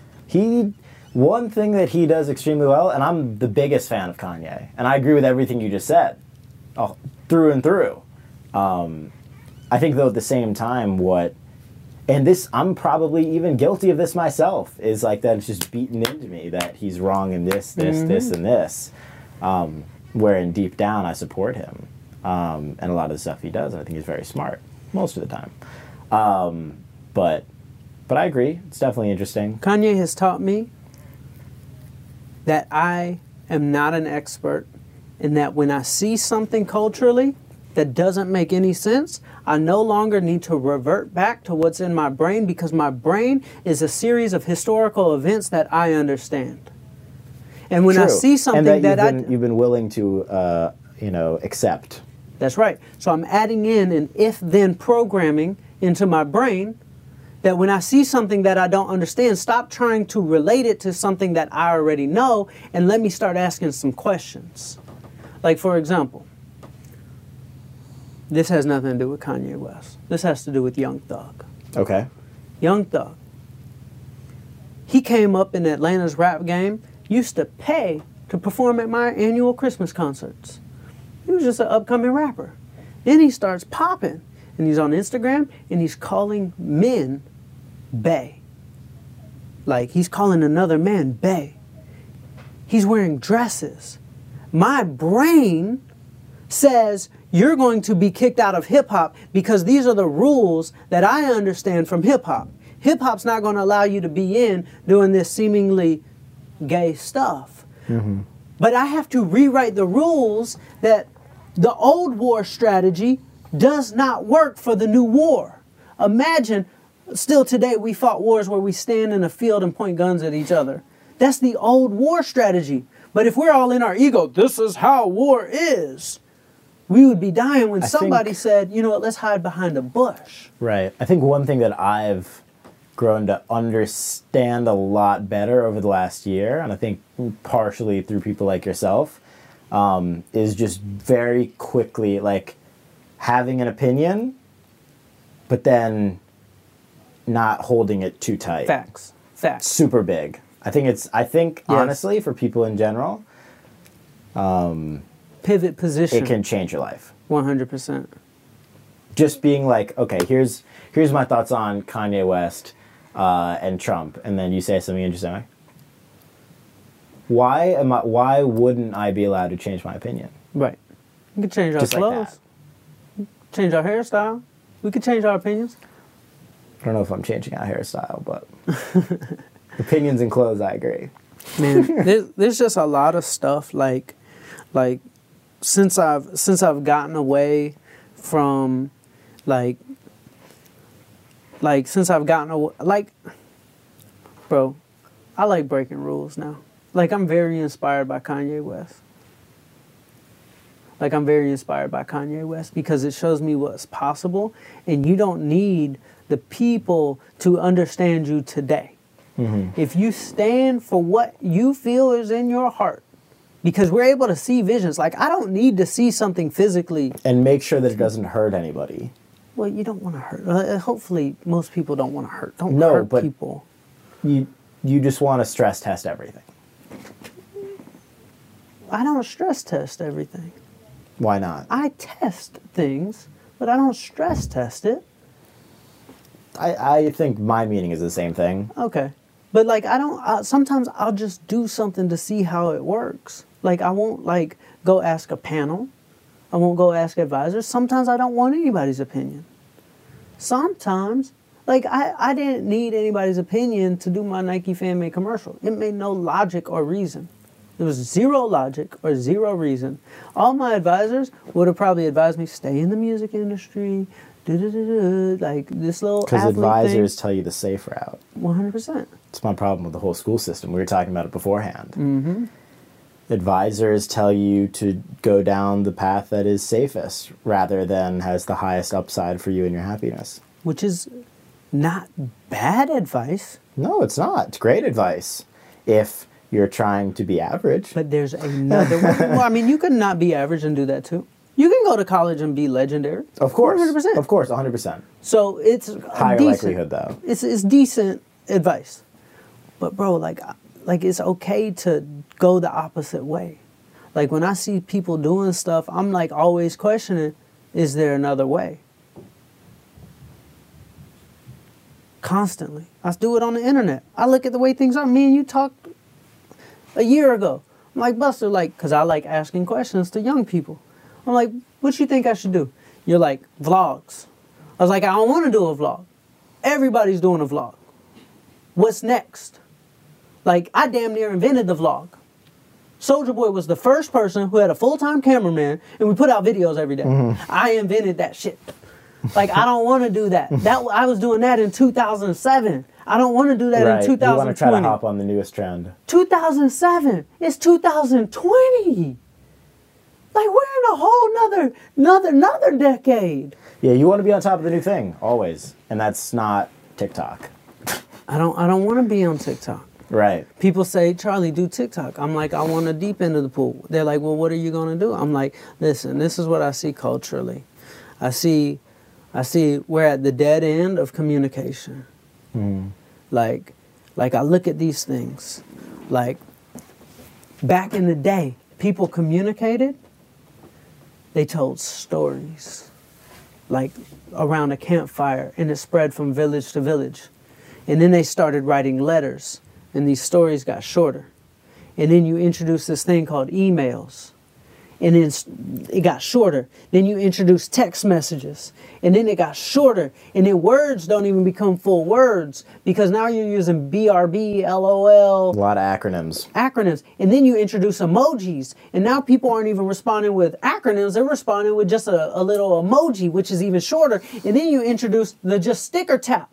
One thing that he does extremely well, and I'm the biggest fan of Kanye, and I agree with everything you just said, through and through. I think, though, at the same time, I'm probably even guilty of this myself, is like that it's just beaten into me that he's wrong in this, and this, where in deep down I support him. And a lot of the stuff he does, and I think he's very smart most of the time. But I agree. It's definitely interesting. Kanye has taught me that I am not an expert, and that when I see something culturally that doesn't make any sense, I no longer need to revert back to what's in my brain, because my brain is a series of historical events that I understand. And when I see something and you've been willing to, accept. That's right. So I'm adding in an if-then programming into my brain that when I see something that I don't understand, stop trying to relate it to something that I already know, and let me start asking some questions. Like, for example, this has nothing to do with Kanye West. This has to do with Young Thug. Okay. Young Thug. He came up in Atlanta's rap game, used to pay to perform at my annual Christmas concerts. He was just an upcoming rapper. Then he starts popping, and he's on Instagram, and he's calling men bae. Like, he's calling another man bae. He's wearing dresses. My brain says, you're going to be kicked out of hip-hop because these are the rules that I understand from hip-hop. Hip-hop's not going to allow you to be in doing this seemingly gay stuff. Mm-hmm. But I have to rewrite the rules that the old war strategy does not work for the new war. Imagine, still today, we fought wars where we stand in a field and point guns at each other. That's the old war strategy. But if we're all in our ego, this is how war is, we would be dying when somebody said, you know what, let's hide behind a bush. Right. I think one thing that I've grown to understand a lot better over the last year, and I think partially through people like yourself, is just very quickly like having an opinion, but then not holding it too tight. Facts. Super big. I think honestly, for people in general, pivot position. It can change your life. 100%. Just being like, okay, here's my thoughts on Kanye West. And Trump, and then you say something interesting. Why wouldn't I be allowed to change my opinion? Right. We could change our clothes. Change our hairstyle. We could change our opinions. I don't know if I'm changing our hairstyle, but opinions and clothes, I agree. Man, there's just a lot of stuff like since I've gotten away from bro, I like breaking rules now. Like, I'm very inspired by Kanye West. Like, I'm very inspired by Kanye West because it shows me what's possible, and you don't need the people to understand you today. Mm-hmm. If you stand for what you feel is in your heart, because we're able to see visions. Like, I don't need to see something physically. And make sure that it doesn't hurt anybody. Well, you don't want to hurt. Hopefully, most people don't want to hurt. Don't hurt people. You just want to stress test everything. I don't stress test everything. Why not? I test things, but I don't stress test it. I think my meaning is the same thing. Okay. But, like, I don't... sometimes I'll just do something to see how it works. Like, I won't, like, go ask a panel. I won't go ask advisors. Sometimes I don't want anybody's opinion. Sometimes... Like, I didn't need anybody's opinion to do my Nike fan-made commercial. It made no logic or reason. There was zero logic or zero reason. All my advisors would have probably advised me, stay in the music industry, like this little athlete thing. Because advisors tell you the safe route. 100%. It's my problem with the whole school system. We were talking about it beforehand. Mm-hmm. Advisors tell you to go down the path that is safest rather than has the highest upside for you and your happiness. Which is... not bad advice. No, it's not. It's great advice if you're trying to be average. But there's another one. Well, I mean, you could not be average and do that too. You can go to college and be legendary. Of course. 100%. Of course, 100%. So it's higher likelihood, though. It's decent advice. But, bro, like it's okay to go the opposite way. Like, when I see people doing stuff, I'm, like, always questioning, is there another way? Constantly. I do it on the internet. I look at the way things are. Me and you talked a year ago. I'm like, Buster, like, because I like asking questions to young people. I'm like, what you think I should do? You're like, vlogs. I was like, I don't want to do a vlog. Everybody's doing a vlog. What's next? Like, I damn near invented the vlog. Soulja Boy was the first person who had a full-time cameraman, and we put out videos every day. Mm-hmm. I invented that shit. Like, I don't want to do that. I was doing that in 2007. I don't want to do that in 2020. You want to try to hop on the newest trend. 2007. It's 2020. Like, we're in a whole another decade. Yeah, you want to be on top of the new thing, always. And that's not TikTok. I don't want to be on TikTok. Right. People say, Charlie, do TikTok. I'm like, I want to deep into the pool. They're like, well, what are you going to do? I'm like, listen, this is what I see culturally. I see we're at the dead end of communication. Mm. Like I look at these things. Like, back in the day, people communicated. They told stories, like, around a campfire, and it spread from village to village. And then they started writing letters, and these stories got shorter. And then you introduce this thing called emails. And then it got shorter. Then you introduce text messages. And then it got shorter. And then words don't even become full words because now you're using BRB, LOL. A lot of acronyms. Acronyms. And then you introduce emojis. And now people aren't even responding with acronyms. They're responding with just a little emoji, which is even shorter. And then you introduce the just sticker tap.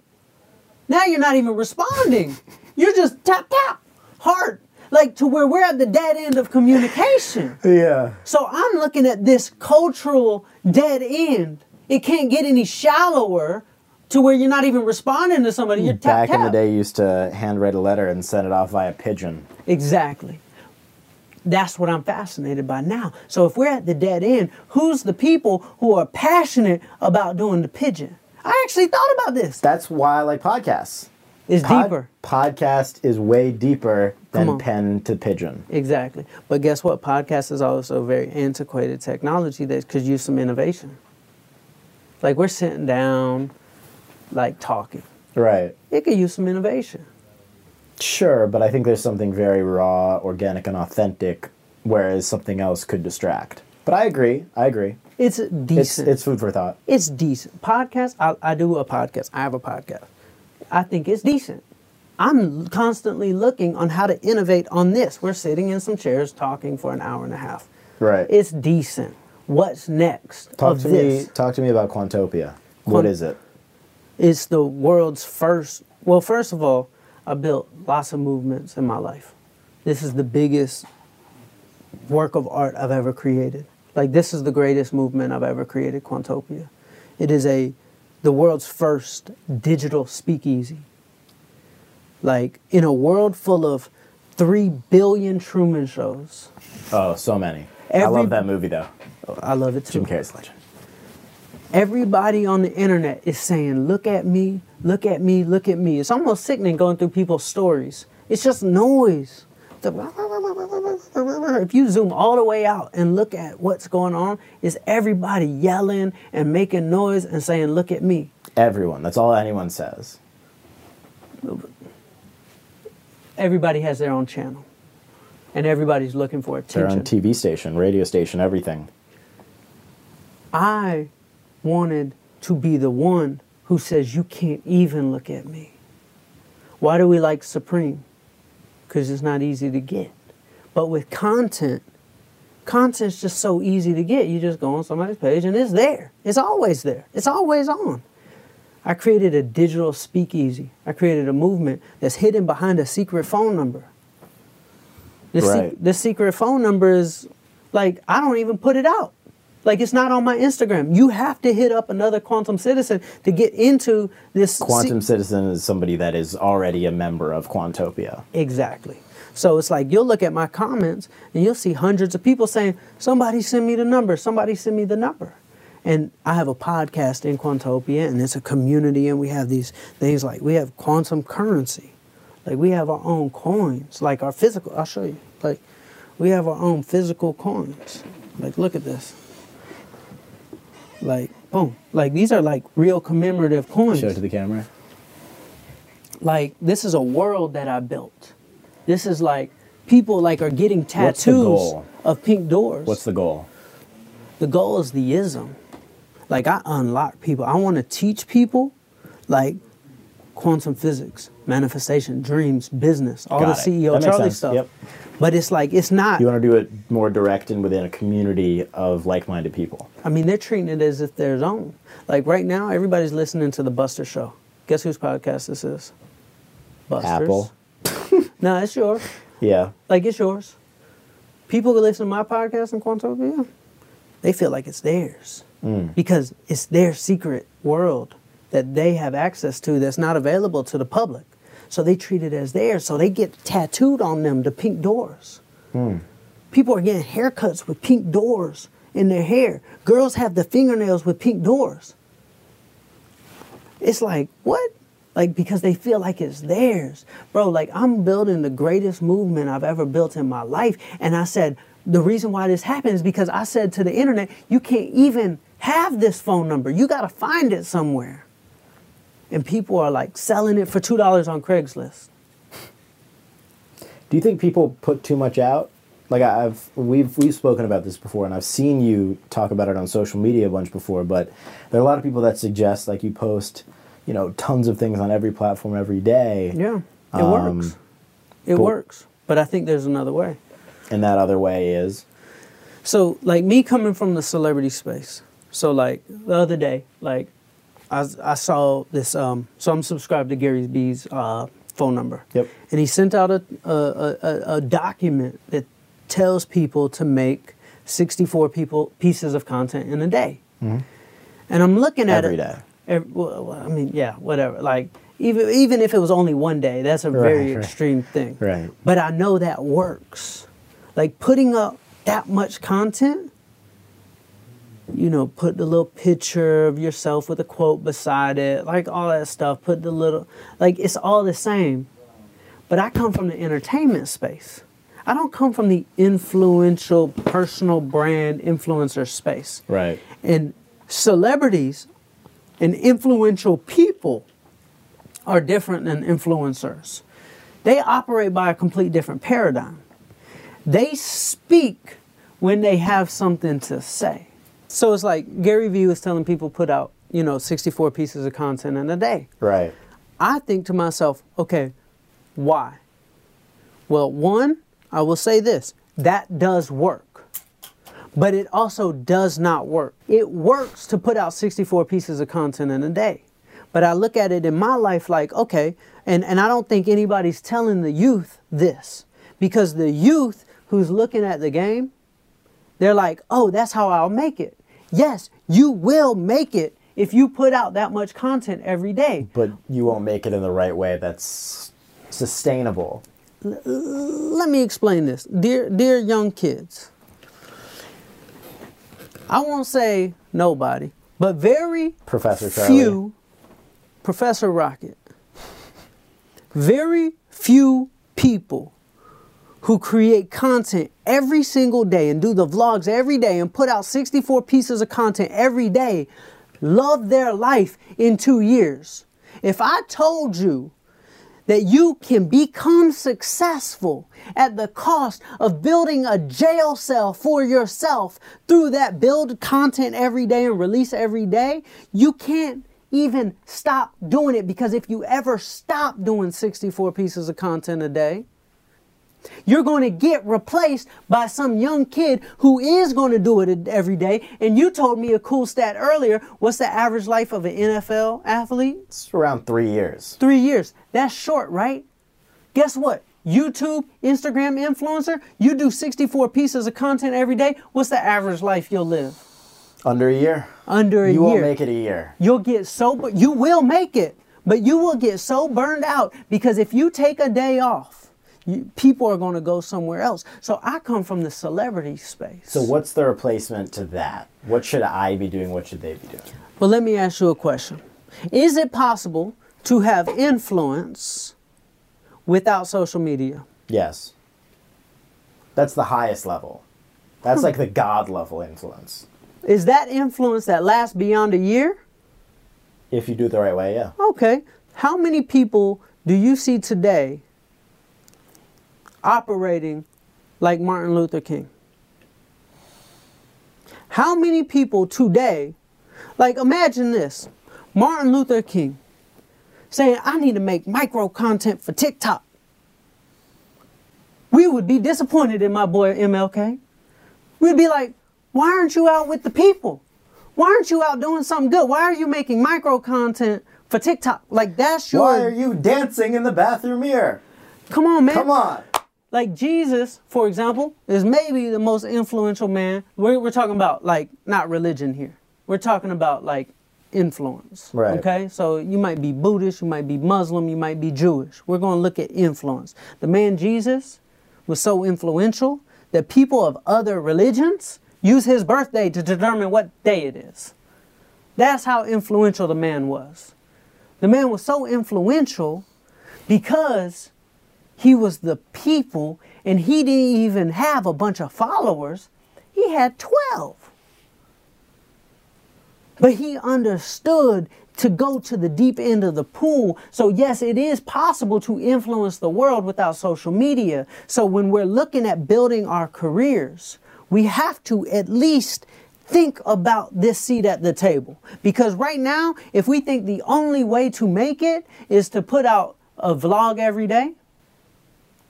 Now you're not even responding. You're just tap, tap, hard. Like, to where we're at the dead end of communication. Yeah. So I'm looking at this cultural dead end. It can't get any shallower to where you're not even responding to somebody. You're tap, tap. Back in the day, you used to handwrite a letter and send it off via pigeon. Exactly. That's what I'm fascinated by now. So if we're at the dead end, who's the people who are passionate about doing the pigeon? I actually thought about this. That's why I like podcasts. It's deeper. Podcast is way deeper than pen to pigeon. Exactly. But guess what? Podcast is also very antiquated technology that could use some innovation. Like, we're sitting down, like, talking. Right. It could use some innovation. Sure, but I think there's something very raw, organic, and authentic, whereas something else could distract. But I agree. It's decent. It's food for thought. It's decent. Podcast, I do a podcast. I have a podcast. I think it's decent. I'm constantly looking on how to innovate on this. We're sitting in some chairs talking for an hour and a half. Right. It's decent. What's next? Talk to me about Quantopia. What is it? It's the world's first. Well, first of all, I built lots of movements in my life. This is the biggest work of art I've ever created. Like, this is the greatest movement I've ever created, Quantopia. It is the world's first digital speakeasy. Like, in a world full of 3 billion Truman shows. Oh, so many. I love that movie, though. I love it, too. Jim Carrey's legend. Everybody on the internet is saying, look at me, look at me, look at me. It's almost sickening going through people's stories. It's just noise. If you zoom all the way out and look at what's going on, it's everybody yelling and making noise and saying, look at me. Everyone. That's all anyone says. Everybody has their own channel. And everybody's looking for attention. Their own TV station, radio station, everything. I wanted to be the one who says, you can't even look at me. Why do we like Supreme? Because it's not easy to get. But with content, content's just so easy to get. You just go on somebody's page and it's there. It's always there. It's always on. I created a digital speakeasy. I created a movement that's hidden behind a secret phone number. The secret phone number is, like, I don't even put it out. Like, it's not on my Instagram. You have to hit up another Quantum Citizen to get into this. Quantum Citizen is somebody that is already a member of Quantopia. Exactly. So it's like, you'll look at my comments and you'll see hundreds of people saying, somebody send me the number. Somebody send me the number. And I have a podcast in Quantopia, and it's a community, and we have these things like, we have quantum currency. Like, we have our own coins, like our physical, I'll show you. Like, we have our own physical coins. Like, look at this. Like, boom. Like, these are like real commemorative coins. Show it to the camera. Like, this is a world that I built. This is like, people like are getting tattoos of pink doors. What's the goal? The goal is the ism. Like, I unlock people. I want to teach people, like, quantum physics, manifestation, dreams, business, all the CEO Charlie stuff. Yep. But it's like, it's not... You want to do it more direct and within a community of like-minded people. I mean, they're treating it as if they're their own. Like, right now, everybody's listening to the Buster Show. Guess whose podcast this is? Buster's. Apple. No, it's yours. Yeah. Like, it's yours. People who listen to my podcast in Quantopia, they feel like it's theirs. Because it's their secret world that they have access to that's not available to the public. So they treat it as theirs. So they get tattooed on them, the pink doors. People are getting haircuts with pink doors in their hair. Girls have the fingernails with pink doors. It's like, what? Like, because they feel like it's theirs. Bro, like, I'm building the greatest movement I've ever built in my life. And I said, the reason why this happened is because I said to the internet, you can't even have this phone number. You got to find it somewhere. And people are, like, selling it for $2 on Craigslist. Do you think people put too much out? Like, we've spoken about this before, and I've seen you talk about it on social media a bunch before, but there are a lot of people that suggest, like, you post, you know, tons of things on every platform every day. Yeah, it works. It works. But I think there's another way. And that other way is? So, like, me coming from the celebrity space. So, like, the other day, like, I saw this, so I'm subscribed to Gary V's phone number. Yep. And he sent out a document that tells people to make 64 pieces of content in a day. Mm-hmm. And I'm looking at it. Every day. Whatever. Like, even if it was only one day, that's a very extreme thing. Right. But I know that works. Like, putting up that much content, you know, put the little picture of yourself with a quote beside it, like all that stuff, put the little, like, it's all the same. But I come from the entertainment space. I don't come from the influential, personal brand influencer space. Right. And celebrities and influential people are different than influencers. They operate by a complete different paradigm. They speak when they have something to say. So it's like Gary Vee was telling people put out, 64 pieces of content in a day. Right. I think to myself, okay, why? Well, one, I will say this, that does work, but it also does not work. It works to put out 64 pieces of content in a day, but I look at it in my life like, okay, and I don't think anybody's telling the youth this, because the youth who's looking at the game, they're like, oh, that's how I'll make it. Yes, you will make it if you put out that much content every day. But you won't make it in the right way that's sustainable. Let me explain this. Dear young kids, I won't say nobody, but Professor Rocket, very few people who create content every single day and do the vlogs every day and put out 64 pieces of content every day love their life in 2 years. If I told you that you can become successful at the cost of building a jail cell for yourself through that build content every day and release every day, you can't even stop doing it, because if you ever stop doing 64 pieces of content a day, you're going to get replaced by some young kid who is going to do it every day. And you told me a cool stat earlier. What's the average life of an NFL athlete? It's around 3 years. 3 years. That's short, right? Guess what? YouTube, Instagram influencer, you do 64 pieces of content every day. What's the average life you'll live? Under a year. Under a year. You won't make it a year. You'll get so... You will make it, but you will get so burned out, because if you take a day off, people are going to go somewhere else. So I come from the celebrity space. So what's the replacement to that? What should I be doing? What should they be doing? Well, let me ask you a question. Is it possible to have influence without social media? Yes. That's the highest level. That's like the God level influence. Is that influence that lasts beyond a year? If you do it the right way, yeah. Okay. How many people do you see today operating like Martin Luther King? How many people today, like imagine this, Martin Luther King saying, I need to make micro content for TikTok. We would be disappointed in my boy MLK. We'd be like, why aren't you out with the people? Why aren't you out doing something good? Why are you making micro content for TikTok? Like that's your... Why are you dancing in the bathroom mirror? Come on, man. Come on. Like Jesus, for example, is maybe the most influential man. We're talking about like not religion here. We're talking about like influence. Right. Okay. So you might be Buddhist, you might be Muslim, you might be Jewish. We're going to look at influence. The man Jesus was so influential that people of other religions use his birthday to determine what day it is. That's how influential the man was. The man was so influential because he was the people, and he didn't even have a bunch of followers. He had 12. But he understood to go to the deep end of the pool. So yes, it is possible to influence the world without social media. So when we're looking at building our careers, we have to at least think about this seat at the table. Because right now, if we think the only way to make it is to put out a vlog every day,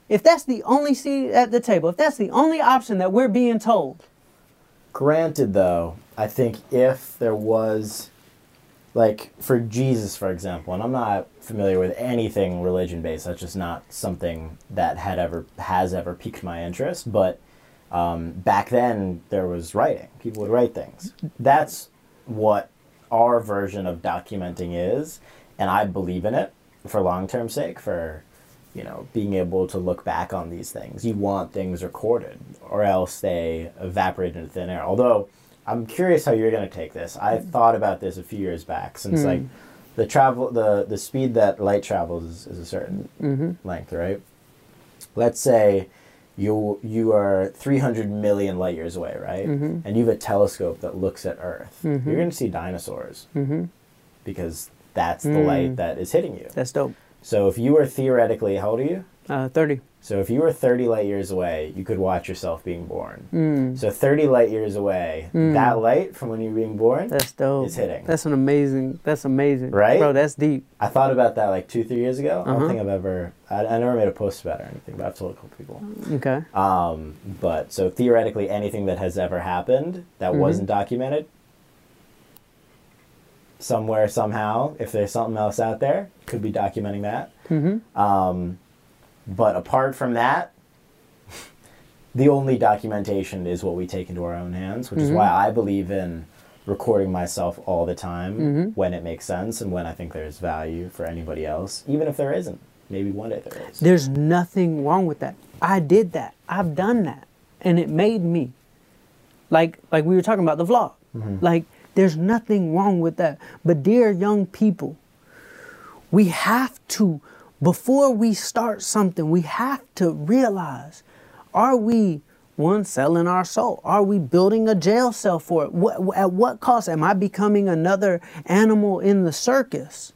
if that's the only seat at the table, if that's the only option that we're being told. Granted, though, I think if there was, like, for Jesus, for example, and I'm not familiar with anything religion-based, that's just not something that has ever piqued my interest, but back then there was writing. People would write things. That's what our version of documenting is, and I believe in it for long-term sake, for... being able to look back on these things. You want things recorded, or else they evaporate into thin air. Although, I'm curious how you're going to take this. I thought about this a few years back, since like the speed that light travels is a certain length, right? Let's say you are 300 million light years away, right? Mm-hmm. And you have a telescope that looks at Earth. Mm-hmm. You're going to see dinosaurs because that's the light that is hitting you. That's dope. So if you were theoretically, how old are you? 30. So if you were 30 light years away, you could watch yourself being born. So 30 light years away, that light from when you're being born, that's dope. It's hitting. That's an amazing, Right? Bro, that's deep. I thought about that like 2-3 years ago. I don't think I've ever, I never made a post about it or anything, but I've told a couple people. Okay. But so theoretically, anything that has ever happened that wasn't documented, somewhere, somehow, if there's something else out there, could be documenting that. But apart from that, the only documentation is what we take into our own hands, which is why I believe in recording myself all the time when it makes sense and when I think there's value for anybody else, even if there isn't. Maybe one day there is. There's nothing wrong with that. I did that. I've done that. And it made me. Like we were talking about the vlog. Like, there's nothing wrong with that. But dear young people, we have to... Before we start something, we have to realize, are we, one, selling our soul? Are we building a jail cell for it? At what cost? Am I becoming another animal in the circus?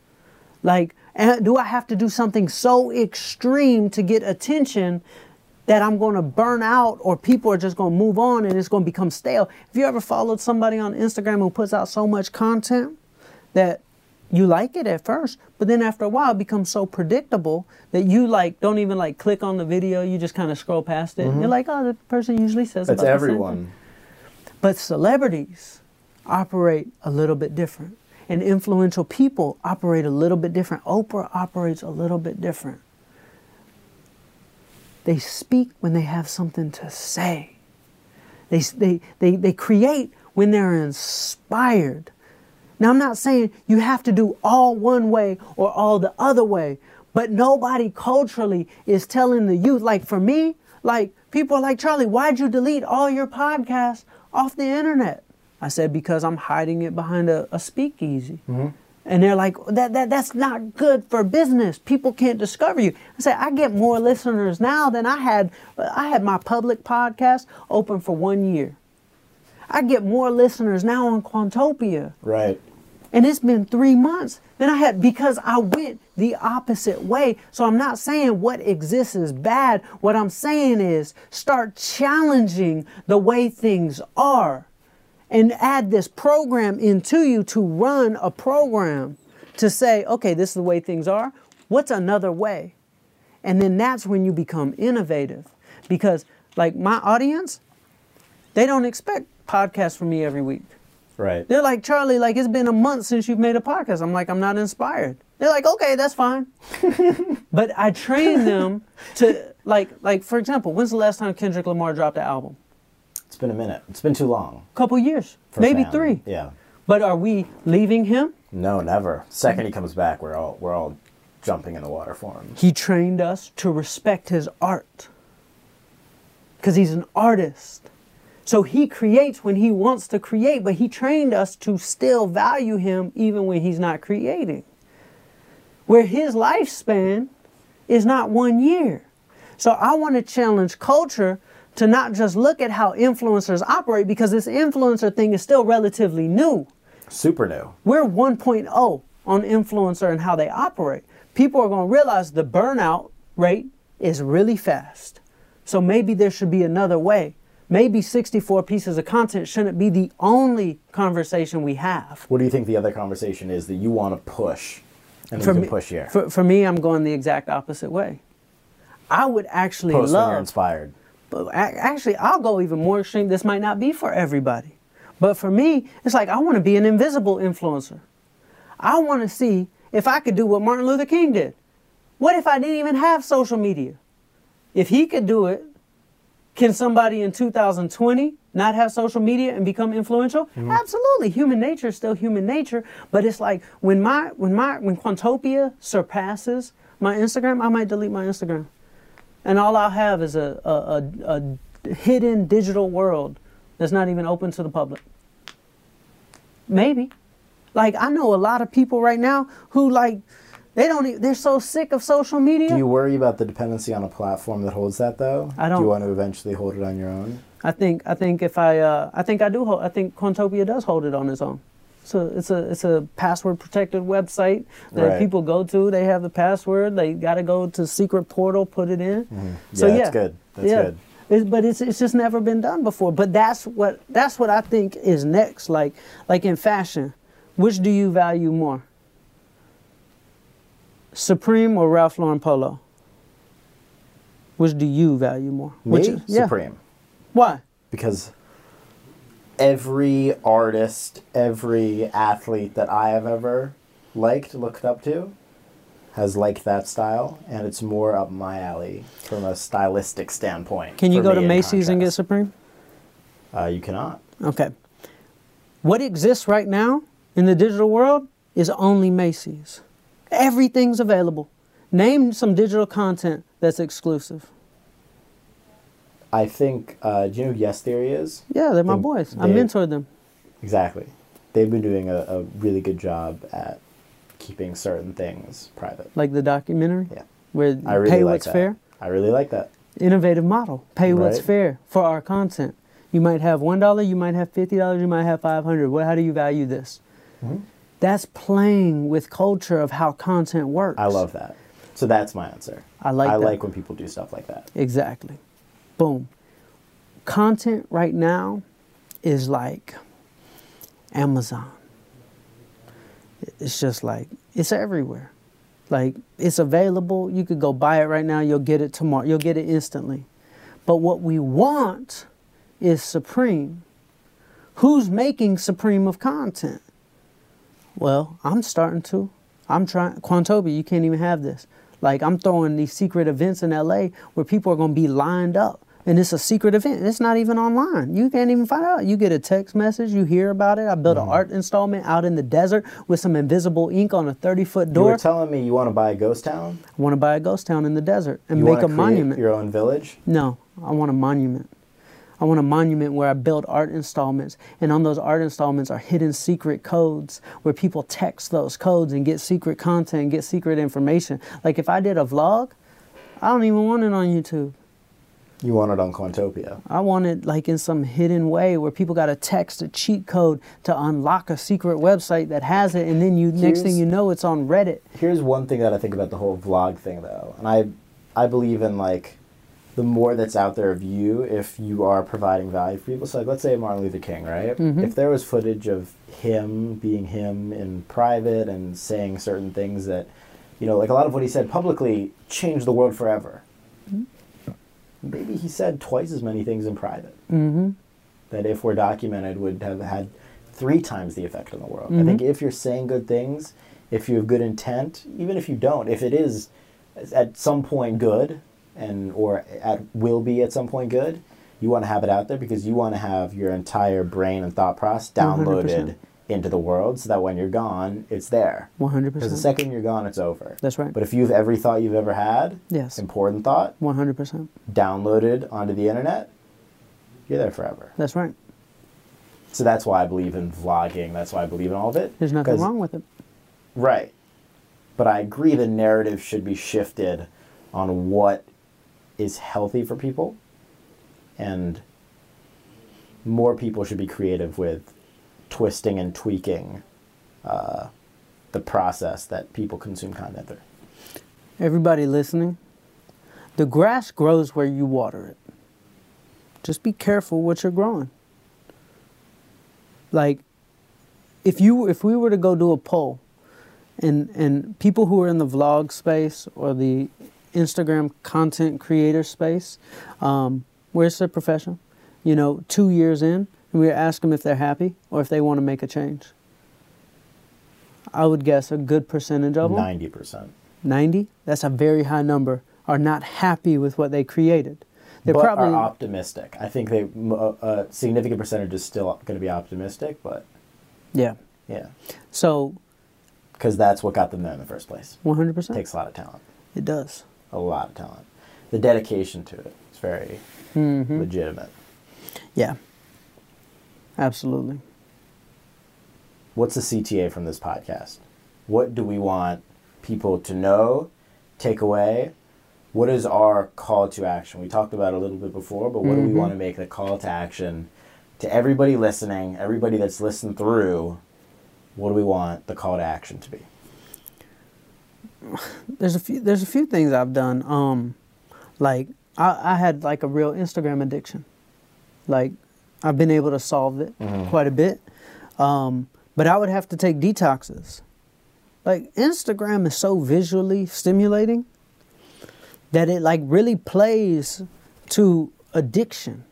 Like, do I have to do something so extreme to get attention that I'm going to burn out or people are just going to move on and it's going to become stale? Have you ever followed somebody on Instagram who puts out so much content that... You like it at first, but then after a while it becomes so predictable that you like don't even like click on the video, you just kind of scroll past it. And you're like, oh, the person usually says that's about everyone. But celebrities operate a little bit different. And influential people operate a little bit different. Oprah operates a little bit different. They speak when they have something to say. They create when they're inspired. Now, I'm not saying you have to do all one way or all the other way, but nobody culturally is telling the youth, like for me, like people are like, Charlie, why'd you delete all your podcasts off the internet? I said, because I'm hiding it behind a speakeasy. And they're like, that's not good for business. People can't discover you. I said, I get more listeners now than I had. I had my public podcast open for 1 year. I get more listeners now on Quantopia. Right. And it's been 3 months than I had because I went the opposite way. So I'm not saying what exists is bad. What I'm saying is start challenging the way things are and add this program into you to run a program to say, okay, this is the way things are. What's another way? And then that's when you become innovative because like my audience, they don't expect podcast from me every week. Right. They're like, Charlie, like it's been a month since you've made a podcast. I'm like, I'm not inspired. They're like, okay, that's fine. But I train them to like for example, when's the last time Kendrick Lamar dropped an album? It's been a minute. It's been too long. Couple years. For maybe fam. 3. Yeah. But are we leaving him? No, never. Second he comes back, we're all jumping in the water for him. He trained us to respect his art. 'Cause he's an artist. So he creates when he wants to create, but he trained us to still value him even when he's not creating. Where his lifespan is not 1 year. So I want to challenge culture to not just look at how influencers operate because this influencer thing is still relatively new. Super new. We're 1.0 on influencer and how they operate. People are going to realize the burnout rate is really fast. So maybe there should be another way. Maybe 64 pieces of content shouldn't be the only conversation we have. What do you think the other conversation is that you want to push and you can push here? For me, I'm going the exact opposite way. I would actually post love... Post when you're inspired. But actually, I'll go even more extreme. This might not be for everybody. But for me, it's like I want to be an invisible influencer. I want to see if I could do what Martin Luther King did. What if I didn't even have social media? If he could do it, can somebody in 2020 not have social media and become influential? Absolutely. Human nature is still human nature, but it's like when Quantopia surpasses my Instagram, I might delete my Instagram. And all I'll have is a hidden digital world that's not even open to the public. Maybe. Like I know a lot of people right now who like they're so sick of social media. Do you worry about the dependency on a platform that holds that though? I don't. Do you want to eventually hold it on your own? I think Quantopia does hold it on its own. It's a password protected website that people go to. They have the password. They got to go to secret portal, put it in. Mm-hmm. So yeah, that's good. That's good. But it's just never been done before. But that's what I think is next. Like in fashion, which do you value more? Supreme or Ralph Lauren Polo? Which do you value more? Me? Supreme. Why? Because every artist, every athlete that I have ever looked up to, has liked that style, and it's more up my alley from a stylistic standpoint. Can you go to Macy's and get Supreme? You cannot. Okay. What exists right now in the digital world is only Macy's. Everything's available. Name some digital content that's exclusive. I think, do you know who Yes Theory is? Yeah, they're my boys. I mentored them. Exactly. They've been doing a really good job at keeping certain things private. Like the documentary? Yeah. Where pay what's fair? I really like that. Innovative model. Pay what's fair for our content. You might have $1, you might have $50, you might have $500. How do you value this? Mm-hmm. That's playing with culture of how content works. I love that. So that's my answer. I like when people do stuff like that. Exactly. Boom. Content right now is like Amazon. It's just like, it's everywhere. Like, it's available. You could go buy it right now. You'll get it tomorrow. You'll get it instantly. But what we want is Supreme. Who's making Supreme of content? Well, I'm starting to. I'm trying. Quantopia, you can't even have this. Like, I'm throwing these secret events in LA where people are going to be lined up. And it's a secret event. It's not even online. You can't even find out. You get a text message. You hear about it. I built an art installment out in the desert with some invisible ink on a 30-foot door. You were telling me you want to buy a ghost town? I want to buy a ghost town in the desert and make a monument. Your own village? No. I want a monument. I want a monument where I build art installments, and on those art installments are hidden secret codes where people text those codes and get secret content and get secret information. Like if I did a vlog, I don't even want it on YouTube. You want it on Quantopia. I want it like in some hidden way where people got to text a cheat code to unlock a secret website that has it, and then next thing you know, it's on Reddit. Here's one thing that I think about the whole vlog thing though, and I believe in like, the more that's out there of you, if you are providing value for people. So like, let's say Martin Luther King, right? Mm-hmm. If there was footage of him being him in private and saying certain things that, you know, like a lot of what he said publicly changed the world forever. Mm-hmm. Maybe he said twice as many things in private mm-hmm. that if were documented would have had 3 times the effect on the world. Mm-hmm. I think if you're saying good things, if you have good intent, even if you don't, if it is at some point good, will be at some point good, you want to have it out there because you want to have your entire brain and thought process downloaded 100%. Into the world so that when you're gone, it's there. 100%. Because the second you're gone, it's over. That's right. But if you have every thought you've ever had, important thought, 100%, downloaded onto the internet, you're there forever. That's right. So that's why I believe in vlogging. That's why I believe in all of it. There's nothing wrong with it. Right. But I agree the narrative should be shifted on what is healthy for people, and more people should be creative with twisting and tweaking the process that people consume content through. Everybody listening, the grass grows where you water it. Just be careful what you're growing. Like, if we were to go do a poll, and people who are in the vlog space or the Instagram content creator space, where it's their profession, you know, 2 years in, and we ask them if they're happy or if they want to make a change. I would guess a good percentage of them, 90%. 90? That's a very high number, are not happy with what they created. They're probably are optimistic. I think a significant percentage is still going to be optimistic, but... Yeah. So... because that's what got them there in the first place. 100%. It takes a lot of talent. It does. A lot of talent. The dedication to it is very legitimate. Yeah. Absolutely. What's the CTA from this podcast? What do we want people to know, take away? What is our call to action? We talked about it a little bit before, but what do we want to make the call to action to everybody listening, everybody that's listened through, What do we want the call to action to be? There's a few things I've done. Like I had like a real Instagram addiction. Like I've been able to solve it quite a bit. But I would have to take detoxes. Like Instagram is so visually stimulating that it like really plays to addiction.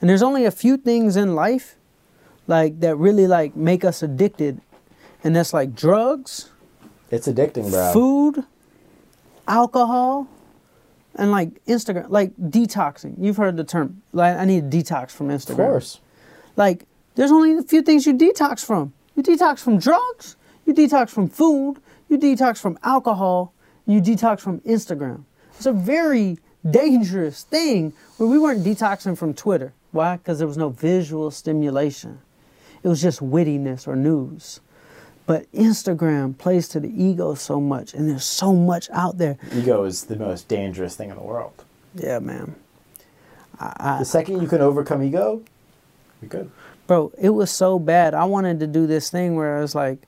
And there's only a few things in life like that really like make us addicted. And that's like drugs. It's addicting, bro. Food, alcohol, and like Instagram, like detoxing. You've heard the term, like I need to detox from Instagram. Of course. Like there's only a few things you detox from. You detox from drugs, you detox from food, you detox from alcohol, you detox from Instagram. It's a very dangerous thing where we weren't detoxing from Twitter. Why? Because there was no visual stimulation. It was just wittiness or news. But Instagram plays to the ego so much, and there's so much out there. Ego is the most dangerous thing in the world. Yeah, man. The second you can overcome ego, you're good. Bro, it was so bad. I wanted to do this thing where I was like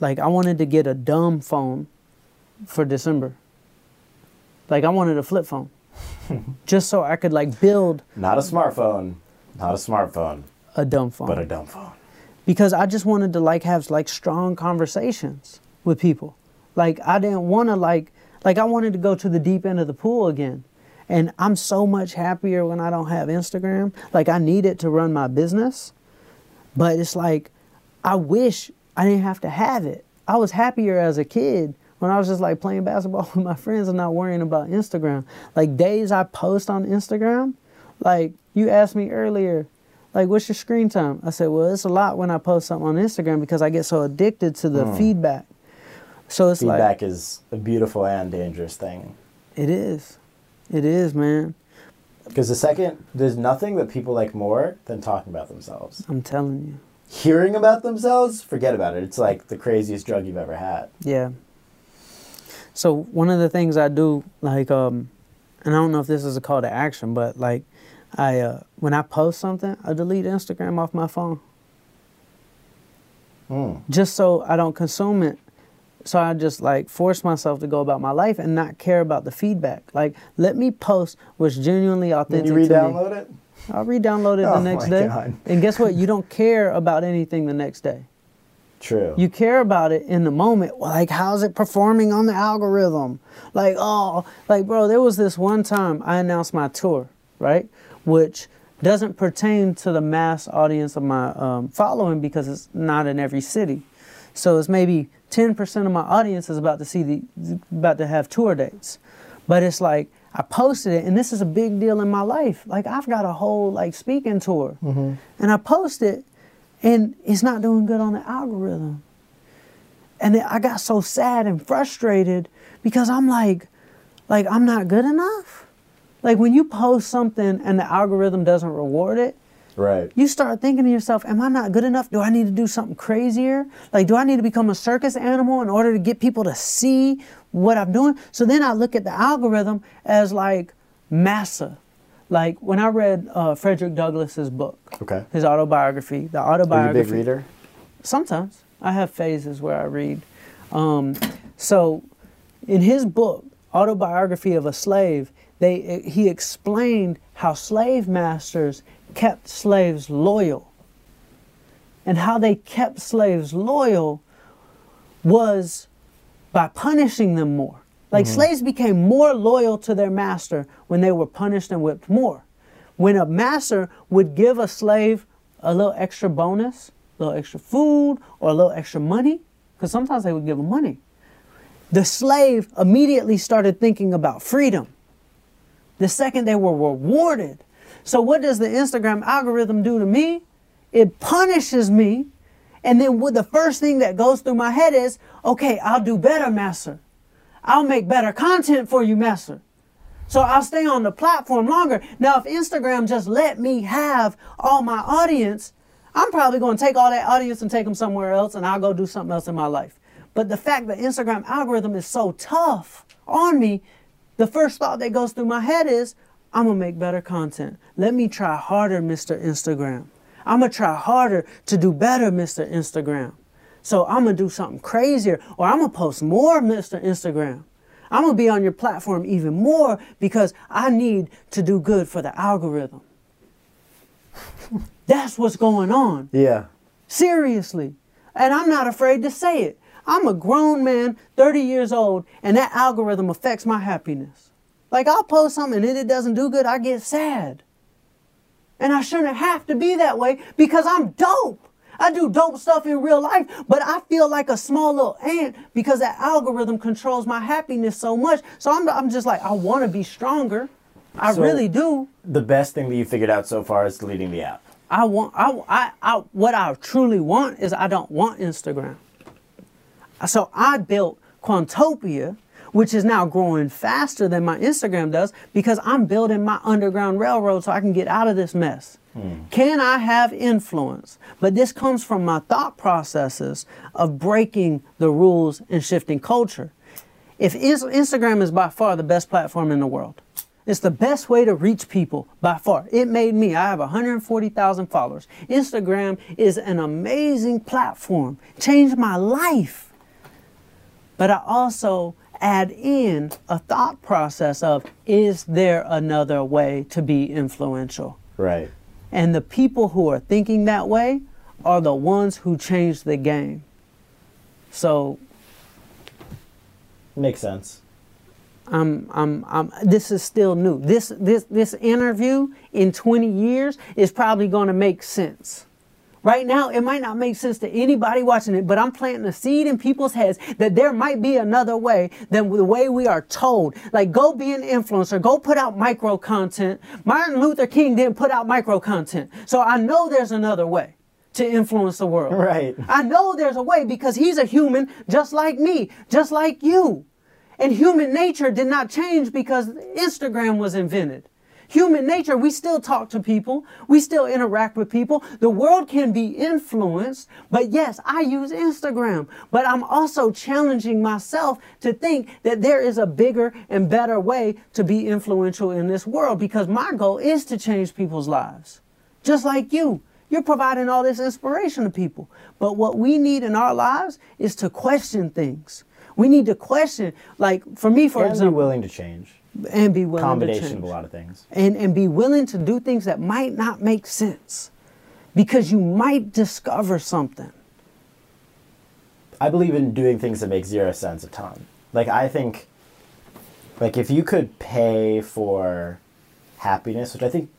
I wanted to get a dumb phone for December. Like I wanted a flip phone, just so I could like build. Not a smartphone. A dumb phone. But a dumb phone. Because I just wanted to like have like strong conversations with people. Like I didn't want to like I wanted to go to the deep end of the pool again. And I'm so much happier when I don't have Instagram. Like I need it to run my business, but it's like, I wish I didn't have to have it. I was happier as a kid when I was just like playing basketball with my friends and not worrying about Instagram. Like days I post on Instagram, like you asked me earlier, like what's your screen time? I said, well, it's a lot when I post something on Instagram because I get so addicted to the feedback. So it's feedback like, is a beautiful and dangerous thing. It is, man. Because the second, there's nothing that people like more than talking about themselves. I'm telling you. Hearing about themselves, forget about it. It's like the craziest drug you've ever had. Yeah. So one of the things I do, like, and I don't know if this is a call to action, but like, when I post something, I delete Instagram off my phone. Just so I don't consume it. So I just like force myself to go about my life and not care about the feedback. Like, let me post what's genuinely authentic. Can you re-download it? I'll re-download it the next day. God. And guess what? You don't care about anything the next day. True. You care about it in the moment. Like, how's it performing on the algorithm? Like, bro, there was this one time I announced my tour, right? Which doesn't pertain to the mass audience of my following because it's not in every city. So it's maybe 10% of my audience is about to have tour dates. But it's like, I posted it, and this is a big deal in my life. Like, I've got a whole, like, speaking tour. And I post it, and it's not doing good on the algorithm. And then I got so sad and frustrated because I'm like, I'm not good enough. Like, when you post something and the algorithm doesn't reward it, right, you start thinking to yourself, am I not good enough? Do I need to do something crazier? Like, do I need to become a circus animal in order to get people to see what I'm doing? So then I look at the algorithm as, like, massa. Like, when I read Frederick Douglass's book, his autobiography, Are you a big reader? Sometimes. I have phases where I read. So in his book, Autobiography of a Slave, he explained how slave masters kept slaves loyal. And how they kept slaves loyal was by punishing them more. Like slaves became more loyal to their master when they were punished and whipped more. When a master would give a slave a little extra bonus, a little extra food, or a little extra money, because sometimes they would give them money, the slave immediately started thinking about freedom. The second they were rewarded. So what does the Instagram algorithm do to me? It punishes me. And then the first thing that goes through my head is, okay, I'll do better, master. I'll make better content for you, master. So I'll stay on the platform longer. Now, if Instagram just let me have all my audience, I'm probably going to take all that audience and take them somewhere else, and I'll go do something else in my life. But the fact that Instagram algorithm is so tough on me, the first thought that goes through my head is, I'm going to make better content. Let me try harder, Mr. Instagram. I'm going to try harder to do better, Mr. Instagram. So I'm going to do something crazier, or I'm going to post more, Mr. Instagram. I'm going to be on your platform even more because I need to do good for the algorithm. That's what's going on. Yeah. Seriously. And I'm not afraid to say it. I'm a grown man, 30 years old, and that algorithm affects my happiness. Like, I'll post something and it doesn't do good, I get sad. And I shouldn't have to be that way because I'm dope. I do dope stuff in real life, but I feel like a small little ant because that algorithm controls my happiness so much. So I'm just like, I want to be stronger. I really do. The best thing that you figured out so far is deleting the app. What I truly want is I don't want Instagram. So I built Quantopia, which is now growing faster than my Instagram does, because I'm building my underground railroad so I can get out of this mess. Mm. Can I have influence? But this comes from my thought processes of breaking the rules and shifting culture. If Instagram is by far the best platform in the world. It's the best way to reach people by far. It made me. I have 140,000 followers. Instagram is an amazing platform. Changed my life. But I also add in a thought process of, is there another way to be influential? Right. And the people who are thinking that way are the ones who change the game. So. Makes sense. This is still new. This interview in 20 years is probably going to make sense. Right now, it might not make sense to anybody watching it, but I'm planting a seed in people's heads that there might be another way than the way we are told. Like, go be an influencer. Go put out micro content. Martin Luther King didn't put out micro content. So I know there's another way to influence the world. Right. I know there's a way because he's a human just like me, just like you. And human nature did not change because Instagram was invented. Human nature, we still talk to people. We still interact with people. The world can be influenced. But yes, I use Instagram. But I'm also challenging myself to think that there is a bigger and better way to be influential in this world, because my goal is to change people's lives. Just like you. You're providing all this inspiration to people. But what we need in our lives is to question things. We need to question, like, for me, for example. And be willing to change. And be willing to change. Combination of a lot of things. And be willing to do things that might not make sense, because you might discover something. I believe in doing things that make zero sense a ton. Like, I think, like, if you could pay for happiness, which I think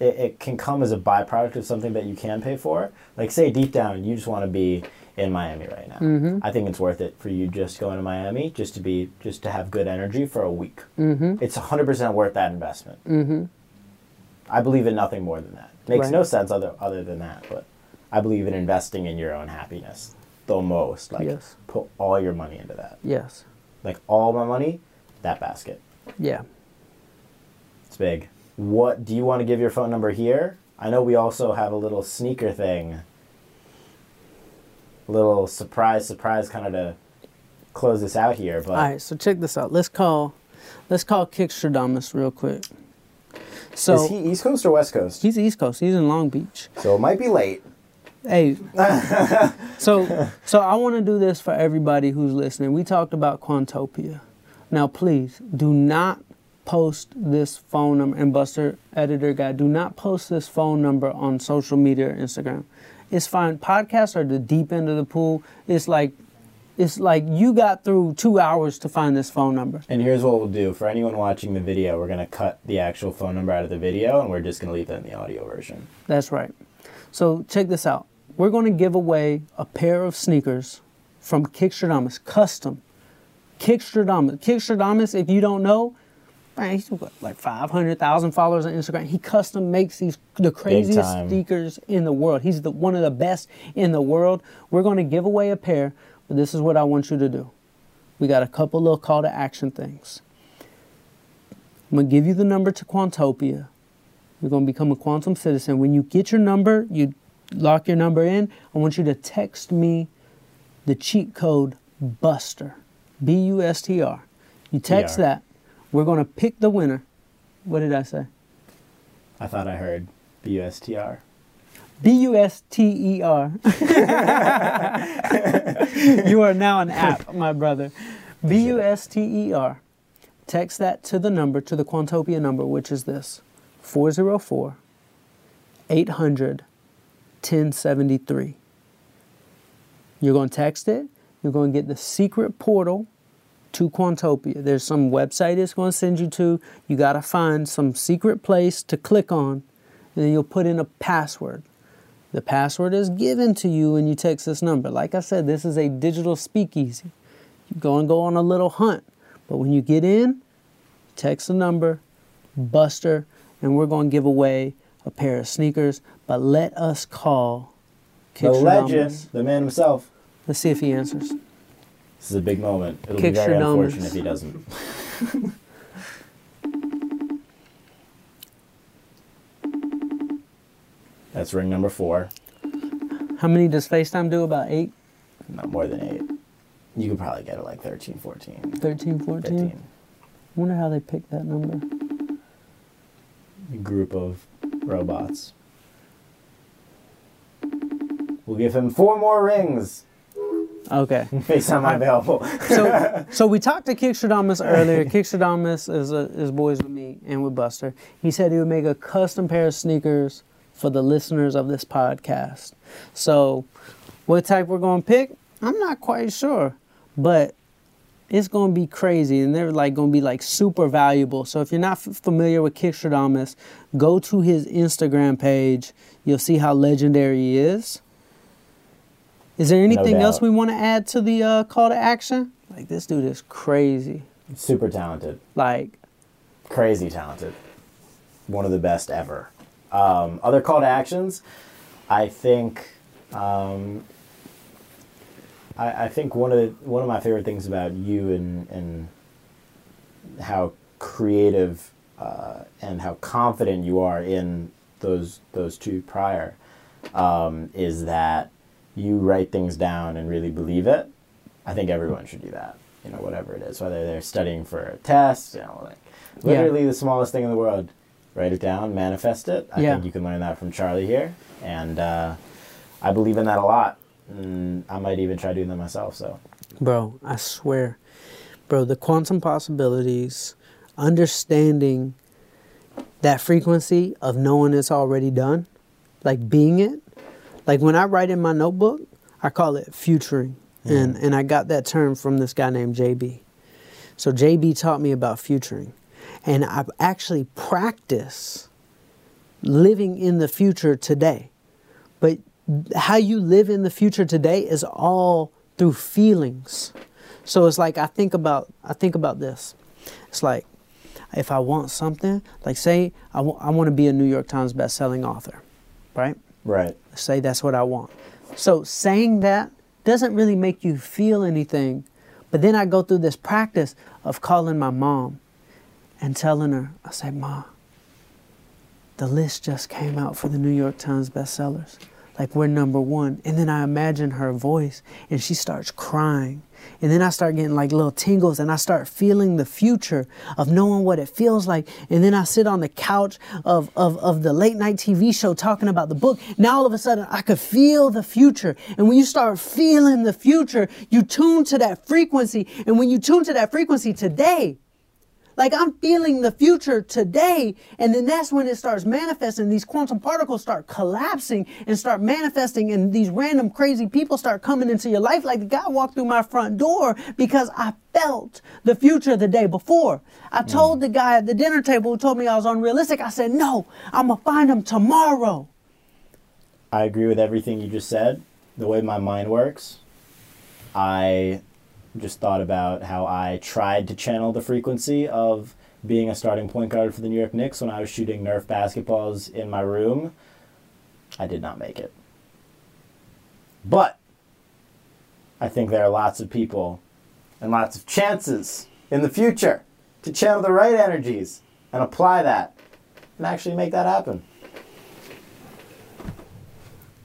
it can come as a byproduct of something that you can pay for. Like, say deep down, you just want to be in Miami right now. Mm-hmm. I think it's worth it for you just going to Miami just to have good energy for a week. Mm-hmm. It's 100% worth that investment. Mm-hmm. I believe in nothing more than that. Makes no sense other than that, but I believe in investing in your own happiness the most. Like, yes. Put all your money into that. Yes. Like, all my money, that basket. Yeah. It's big. What do you want to give your phone number here? I know we also have a little sneaker thing. Little surprise kind of to close this out here. But all right, so check this out. Let's call Kickstradamus real quick. So is he East Coast or West Coast? He's East Coast. He's in Long Beach. So it might be late. Hey. so I want to do this for everybody who's listening. We talked about Quantopia. Now please do not post this phone number, and Buster, editor guy, do not post this phone number on social media or Instagram. It's fine. Podcasts are the deep end of the pool. It's like you got through 2 hours to find this phone number. And here's what we'll do. For anyone watching the video, we're going to cut the actual phone number out of the video, and we're just going to leave that in the audio version. That's right. So check this out. We're going to give away a pair of sneakers from Kickstradamus, custom. Kickstradamus, if you don't know, man, he's got like 500,000 followers on Instagram. He custom makes the craziest sneakers in the world. He's one of the best in the world. We're going to give away a pair, but this is what I want you to do. We got a couple little call to action things. I'm going to give you the number to Quantopia. You're going to become a quantum citizen. When you get your number, you lock your number in. I want you to text me the cheat code BUSTER, B-U-S-T-R. You text that. We're going to pick the winner. What did I say? I thought I heard BUSTR. B-U-S-T-E-R. You are now an app, my brother. B-U-S-T-E-R. Text that to the number, to the Quantopia number, which is this, 404-800-1073. You're going to text it. You're going to get the secret portal to Quantopia. There's some website it's going to send you to. You got to find some secret place to click on, and then you'll put in a password. The password is given to you when you text this number. Like I said, this is a digital speakeasy. You go on a little hunt. But when you get in, text the number, Buster, and we're going to give away a pair of sneakers. But let us call Kickstradamus. The legend, the man himself. Let's see if he answers. This is a big moment. It'll be very unfortunate if he doesn't. That's ring number 4. How many does FaceTime do? About 8? Not more than 8. You could probably get it like 13, 14. 13, 14? 15. I wonder how they picked that number. A group of robots. We'll give him 4 more rings. Okay. Based on my available. So we talked to Kickstradamus earlier. Kickstradamus is boys with me and with Buster. He said he would make a custom pair of sneakers for the listeners of this podcast. So what type we're going to pick, I'm not quite sure, but it's going to be crazy, and they're like going to be like super valuable. So if you're not familiar with Kickstradamus, go to his Instagram page. You'll see how legendary he is. Is there anything else we want to add to the call to action? Like, this dude is crazy. Super talented. Like, crazy talented. One of the best ever. Other call to actions, I think, I think one of my favorite things about you and how creative and how confident you are in those two prior is that you write things down and really believe it. I think everyone should do that. You know, whatever it is, whether they're studying for a test, you know, like literally the smallest thing in the world. Write it down, manifest it. I think you can learn that from Charlie here. And I believe in that a lot. And I might even try doing that myself, so. Bro, I swear. Bro, the quantum possibilities, understanding that frequency of knowing it's already done, like being it. Like when I write in my notebook, I call it futuring. Yeah. And I got that term from this guy named JB. So JB taught me about futuring. And I actually practice living in the future today. But how you live in the future today is all through feelings. So it's like I think about this. It's like if I want something, like say I want to be a New York Times bestselling author, right? Right. Say that's what I want. So saying that doesn't really make you feel anything. But then I go through this practice of calling my mom and telling her, I say, Ma, the list just came out for the New York Times bestsellers. Like, we're #1. And then I imagine her voice, and she starts crying. And then I start getting like little tingles, and I start feeling the future of knowing what it feels like. And then I sit on the couch of the late night TV show talking about the book. Now all of a sudden I could feel the future. And when you start feeling the future, you tune to that frequency. And when you tune to that frequency today, like, I'm feeling the future today, and then that's when it starts manifesting. These quantum particles start collapsing and start manifesting, and these random crazy people start coming into your life. Like, the guy walked through my front door because I felt the future the day before. I told the guy at the dinner table who told me I was unrealistic, I said, no, I'm going to find him tomorrow. I agree with everything you just said. The way my mind works, I just thought about how I tried to channel the frequency of being a starting point guard for the New York Knicks when I was shooting Nerf basketballs in my room. I did not make it. But I think there are lots of people and lots of chances in the future to channel the right energies and apply that and actually make that happen.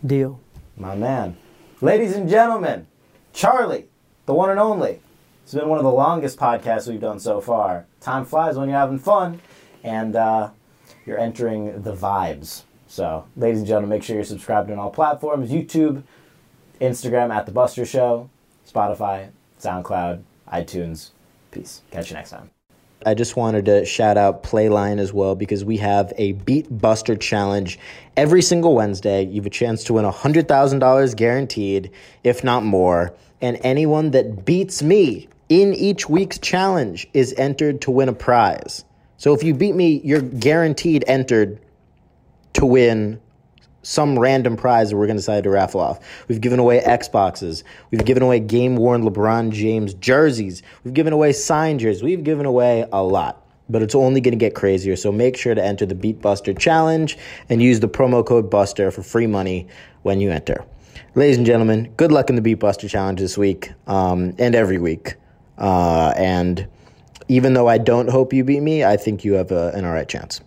Deal. My man. Ladies and gentlemen, Charlie, the one and only. It's been one of the longest podcasts we've done so far. Time flies when you're having fun, and you're entering the vibes. So, ladies and gentlemen, make sure you're subscribed on all platforms, YouTube, Instagram at The Buster Show, Spotify, SoundCloud, iTunes. Peace. Catch you next time. I just wanted to shout out Playline as well, because we have a Beat Buster Challenge every single Wednesday. You have a chance to win $100,000 guaranteed, if not more. And anyone that beats me in each week's challenge is entered to win a prize. So if you beat me, you're guaranteed entered to win some random prize that we're going to decide to raffle off. We've given away Xboxes. We've given away game-worn LeBron James jerseys. We've given away signed jerseys. We've given away a lot. But it's only going to get crazier, so make sure to enter the Beat Buster Challenge and use the promo code BUSTER for free money when you enter. Ladies and gentlemen, good luck in the Beat Buster Challenge this week and every week. And even though I don't hope you beat me, I think you have an all right chance.